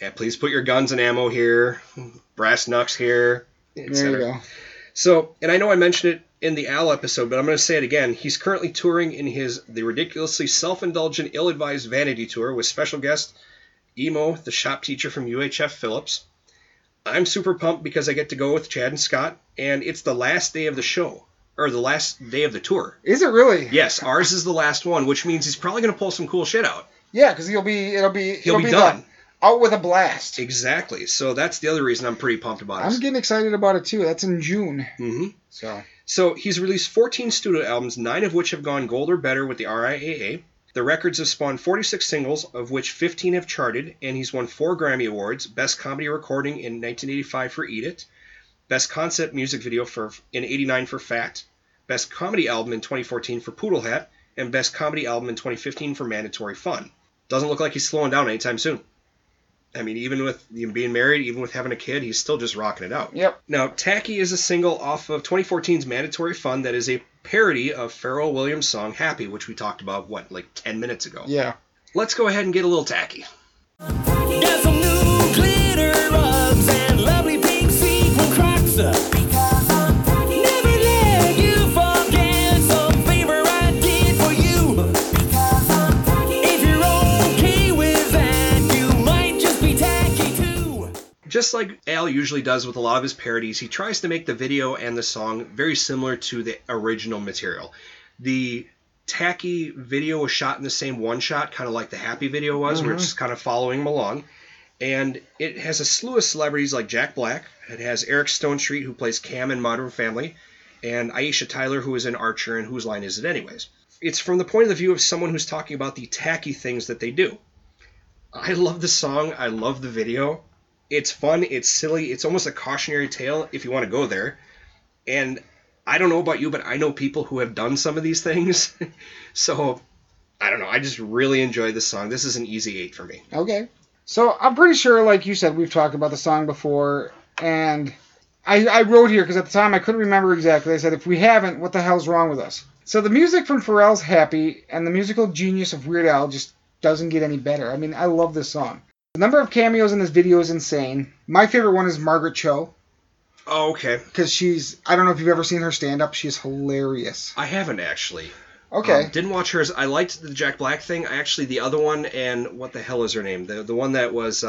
Yeah, please put your guns and ammo here, brass knucks here, etc. There you go. So, and I know I mentioned it in the Al episode, but I'm going to say it again. He's currently touring in the ridiculously self-indulgent, ill-advised vanity tour with special guest Emo, the shop teacher from UHF Phillips. I'm super pumped because I get to go with Chad and Scott, and it's the last day of the show. Or the last day of the tour. Is it really? Yes, ours is the last one, which means he's probably going to pull some cool shit out. Yeah, because he'll be done. Out with a blast. Exactly. So that's the other reason I'm pretty pumped about it. I'm getting excited about it, too. That's in June. Mm-hmm. So he's released 14 studio albums, 9 of which have gone gold or better with the RIAA. The records have spawned 46 singles, of which 15 have charted, and he's won 4 Grammy Awards, Best Comedy Recording in 1985 for Eat It, Best Concept Music Video in 1989 for Fat, Best Comedy Album in 2014 for Poodle Hat, and Best Comedy Album in 2015 for Mandatory Fun. Doesn't look like he's slowing down anytime soon. I mean, even with being married, even with having a kid, he's still just rocking it out. Yep. Now, Tacky is a single off of 2014's Mandatory Fun that is a parody of Pharrell Williams' song Happy, which we talked about, 10 minutes ago? Yeah. Let's go ahead and get a little tacky. Got some new glitter rugs and lovely pink sequin Crocs up. Just like Al usually does with a lot of his parodies, he tries to make the video and the song very similar to the original material. The tacky video was shot in the same one shot, kind of like the Happy video was, mm-hmm. We're just kind of following him along. And it has a slew of celebrities like Jack Black. It has Eric Stonestreet, who plays Cam in Modern Family, and Aisha Tyler, who is in Archer and Whose Line Is It Anyways? It's from the point of the view of someone who's talking about the tacky things that they do. I love the song. I love the video. It's fun, it's silly, it's almost a cautionary tale if you want to go there. And I don't know about you, but I know people who have done some of these things. So, I don't know, I just really enjoy this song. This is an easy 8 for me. Okay. So, I'm pretty sure, like you said, we've talked about the song before. And I wrote here, because at the time I couldn't remember exactly. I said, if we haven't, what the hell's wrong with us? So, the music from Pharrell's Happy and the musical genius of Weird Al just doesn't get any better. I mean, I love this song. The number of cameos in this video is insane. My favorite one is Margaret Cho. Oh, okay. Because she's... I don't know if you've ever seen her stand-up. She's hilarious. I haven't, actually. Okay. Didn't watch hers. I liked the Jack Black thing. The other one, and what the hell is her name? The one that was...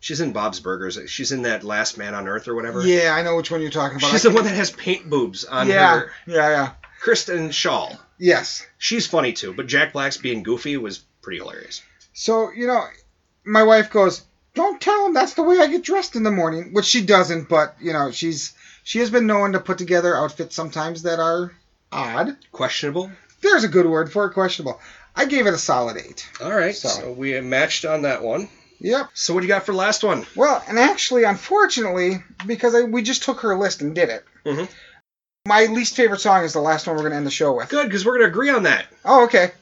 she's in Bob's Burgers. She's in that Last Man on Earth or whatever. Yeah, I know which one you're talking about. She's the one that has paint boobs on her. Yeah. Kristen Schaal. Yes. She's funny, too. But Jack Black's being goofy was pretty hilarious. So, you know... My wife goes, don't tell him that's the way I get dressed in the morning. Which she doesn't, but, you know, she has been known to put together outfits sometimes that are odd. Questionable? There's a good word for it, questionable. I gave it a solid 8. All right, so we matched on that one. Yep. So what do you got for last one? Well, and actually, unfortunately, because we just took her list and did it. Mm-hmm. My least favorite song is the last one we're going to end the show with. Good, because we're going to agree on that. Oh, okay.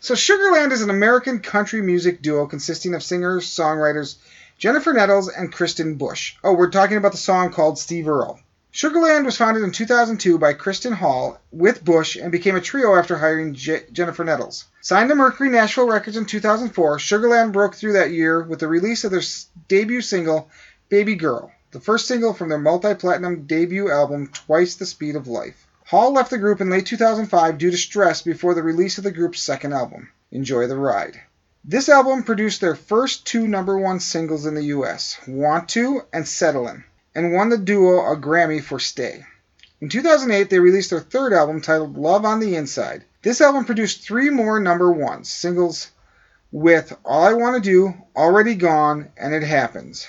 So Sugarland is an American country music duo consisting of singer-songwriters Jennifer Nettles and Kristen Bush. Oh, we're talking about the song called Steve Earle. Sugarland was founded in 2002 by Kristen Hall with Bush and became a trio after hiring Jennifer Nettles. Signed to Mercury Nashville Records in 2004, Sugarland broke through that year with the release of their debut single, Baby Girl, the first single from their multi-platinum debut album, Twice the Speed of Life. Hall left the group in late 2005 due to stress before the release of the group's second album, Enjoy the Ride. This album produced their first 2 #1 singles in the U.S., Want To and Settlin', and won the duo a Grammy for Stay. In 2008, they released their third album titled Love on the Inside. This album produced 3 more #1 singles with All I Want to Do, Already Gone, and It Happens.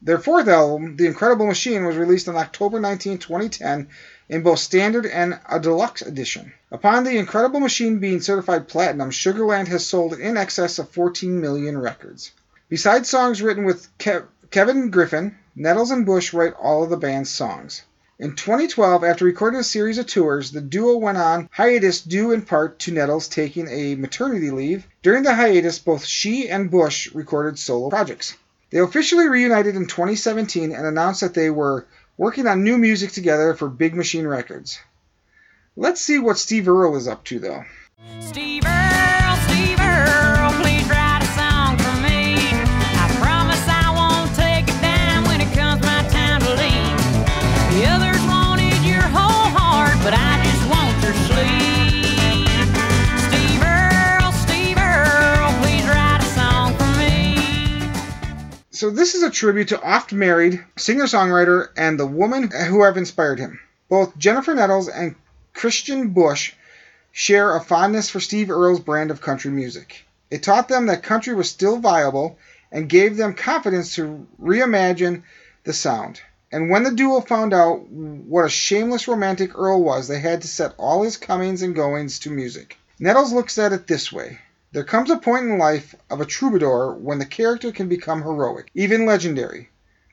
Their fourth album, The Incredible Machine, was released on October 19, 2010, in both standard and a deluxe edition. Upon The Incredible Machine being certified platinum, Sugarland has sold in excess of 14 million records. Besides songs written with Kevin Griffin, Nettles and Bush write all of the band's songs. In 2012, after recording a series of tours, the duo went on hiatus due in part to Nettles taking a maternity leave. During the hiatus, both she and Bush recorded solo projects. They officially reunited in 2017 and announced that they were working on new music together for Big Machine Records. Let's see what Steve Earle is up to, though. Steve Earle, please write a song for me. I promise I won't take a dime when it comes my time to leave. The others wanted your whole heart, but I just want your sleep. Steve Earle, please write a song for me. So this is a tribute to oft-married singer-songwriter and the woman who have inspired him. Both Jennifer Nettles and Christian Bush share a fondness for Steve Earle's brand of country music. It taught them that country was still viable and gave them confidence to reimagine the sound. And when the duo found out what a shameless romantic Earle was, they had to set all his comings and goings to music. Nettles looks at it this way. There comes a point in life of a troubadour when the character can become heroic, even legendary.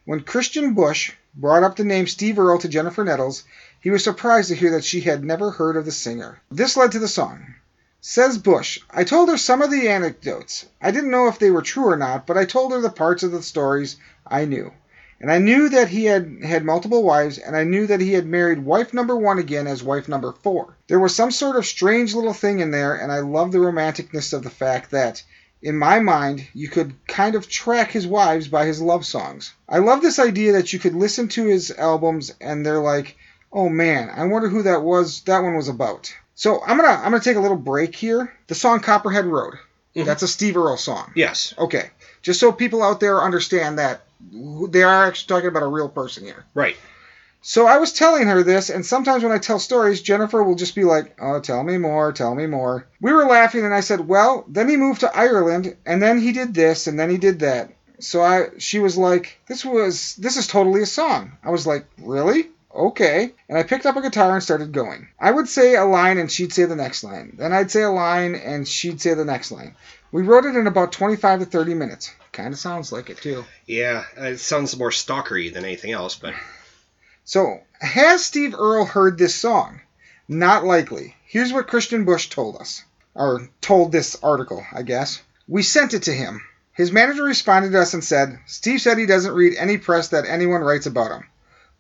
When Christian Bush brought up the name Steve Earle to Jennifer Nettles, he was surprised to hear that she had never heard of the singer. This led to the song. Says Bush, I told her some of the anecdotes. I didn't know if they were true or not, but I told her the parts of the stories I knew. And I knew that he had had multiple wives, and I knew that he had married wife number one again as wife number four. There was some sort of strange little thing in there, and I loved the romanticness of the fact that, in my mind, you could kind of track his wives by his love songs. I love this idea that you could listen to his albums and they're like, oh man, I wonder who that was. That one was about. So I'm gonna take a little break here. The song Copperhead Road. Mm-hmm. That's a Steve Earle song. Yes. Okay. Just so people out there understand that they are actually talking about a real person here. Right. So I was telling her this, and sometimes when I tell stories, Jennifer will just be like, oh, tell me more, tell me more. We were laughing, and I said, well, then he moved to Ireland, and then he did this, and then he did that. So she was like, this is totally a song. I was like, really? Okay. And I picked up a guitar and started going. I would say a line, and she'd say the next line. Then I'd say a line, and she'd say the next line. We wrote it in about 25 to 30 minutes. Kind of sounds like it, too. Yeah, it sounds more stalkery than anything else, but... So, has Steve Earle heard this song? Not likely. Here's what Christian Bush told us. Or told this article, I guess. We sent it to him. His manager responded to us and said, Steve said he doesn't read any press that anyone writes about him.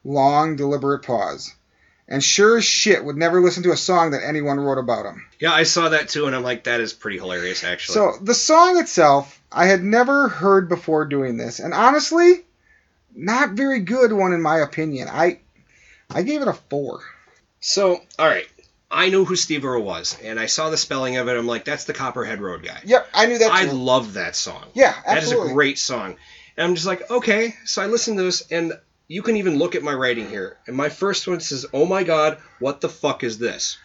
Long, deliberate pause. And sure as shit would never listen to a song that anyone wrote about him. Yeah, I saw that too, and I'm like, that is pretty hilarious, actually. So, the song itself, I had never heard before doing this. And honestly... not very good one, in my opinion. I gave it a 4. So, all right. I knew who Steve Earle was, and I saw the spelling of it. I'm like, that's the Copperhead Road guy. Yep, I knew that too. I love that song. Yeah, absolutely. That is a great song. And I'm just like, okay. So I listened to this, and you can even look at my writing here. And my first one says, oh my God, what the fuck is this?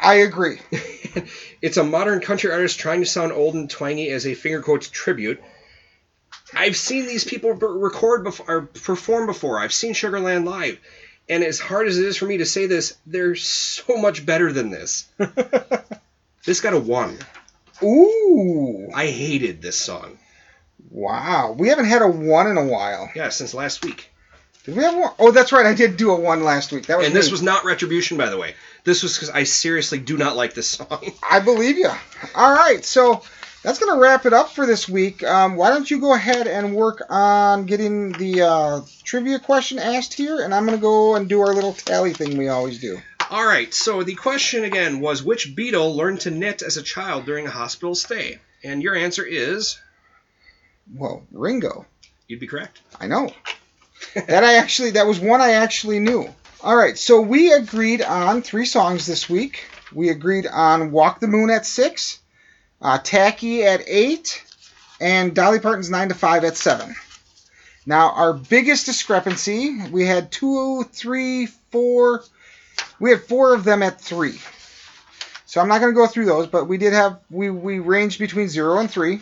I agree. It's a modern country artist trying to sound old and twangy as a finger quotes tribute. I've seen these people record before, or perform before. I've seen Sugarland live. And as hard as it is for me to say this, they're so much better than this. This got a 1. Ooh. I hated this song. Wow. We haven't had a 1 in a while. Yeah, since last week. Did we have one? Oh, that's right. I did do a 1 last week. That was This was not retribution, by the way. This was because I seriously do not like this song. I believe you. All right. So... that's going to wrap it up for this week. Why don't you go ahead and work on getting the trivia question asked here, and I'm going to go and do our little tally thing we always do. All right, so the question again was, which Beatle learned to knit as a child during a hospital stay? And your answer is? Well, Ringo. You'd be correct. I know. That was one I actually knew. All right, so we agreed on 3 songs this week. We agreed on Walk the Moon at 6. Tacky at 8, and Dolly Parton's 9 to 5 at 7. Now, our biggest discrepancy, we had 2, 3, 4. We had 4 of them at 3. So I'm not going to go through those, but we did have, we ranged between 0 and 3.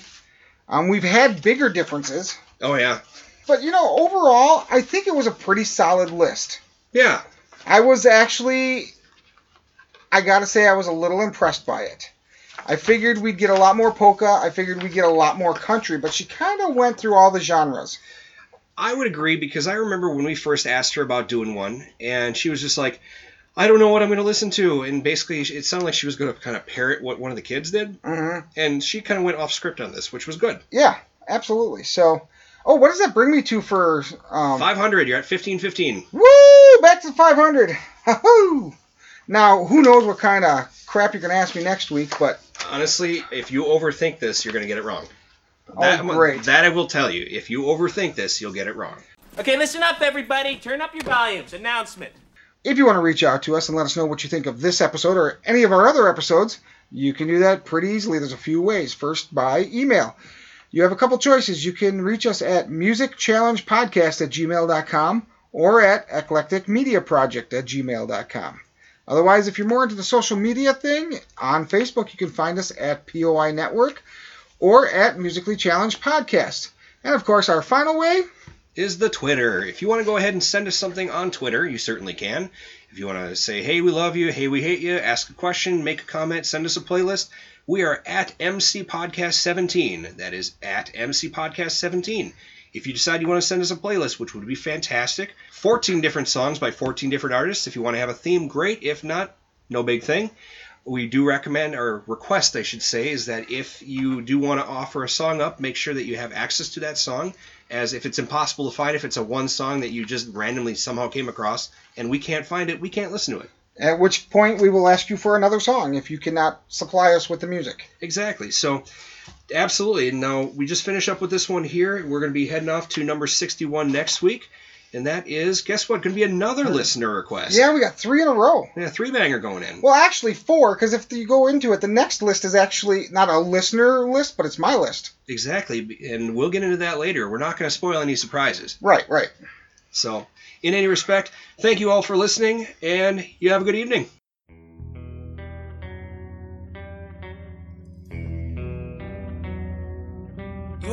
We've had bigger differences. Oh, yeah. But, overall, I think it was a pretty solid list. Yeah. I got to say I was a little impressed by it. I figured we'd get a lot more polka. I figured we'd get a lot more country. But she kind of went through all the genres. I would agree, because I remember when we first asked her about doing one, and she was just like, I don't know what I'm going to listen to. And basically, it sounded like she was going to kind of parrot what one of the kids did. Mm-hmm. And she kind of went off script on this, which was good. Yeah, absolutely. So, oh, what does that bring me to for... 500. You're at 1515. Woo! Back to 500. Ha-hoo! Now, who knows what kind of crap you're going to ask me next week, but... Honestly, if you overthink this, you're going to get it wrong. That, oh, great. That I will tell you. If you overthink this, you'll get it wrong. Okay, listen up, everybody. Turn up your volumes. Announcement. If you want to reach out to us and let us know what you think of this episode or any of our other episodes, you can do that pretty easily. There's a few ways. First, by email. You have a couple choices. You can reach us at musicchallengepodcast@gmail.com or at eclecticmediaproject@gmail.com. Otherwise, if you're more into the social media thing, on Facebook, you can find us at POI Network or at Musically Challenged Podcast. And, of course, our final way... is the Twitter. If you want to go ahead and send us something on Twitter, you certainly can. If you want to say, hey, we love you, hey, we hate you, ask a question, make a comment, send us a playlist, we are at MC Podcast 17. That is at MC Podcast 17. If you decide you want to send us a playlist, which would be fantastic, 14 different songs by 14 different artists. If you want to have a theme, great. If not, no big thing. We do recommend, or request, I should say, is that if you do want to offer a song up, make sure that you have access to that song, as if it's impossible to find, if it's a one song that you just randomly somehow came across, and we can't find it, we can't listen to it. At which point we will ask you for another song if you cannot supply us with the music. Exactly. So, absolutely. Now, we just finished up with this one here. We're going to be heading off to number 61 next week. And that is, guess what, going to be another listener request. Yeah, we got three in a row. Yeah, three banger going in. Well, actually four, because if you go into it, the next list is actually not a listener list, but it's my list. Exactly, and we'll get into that later. We're not going to spoil any surprises. Right, right. So, in any respect, thank you all for listening, and you have a good evening. You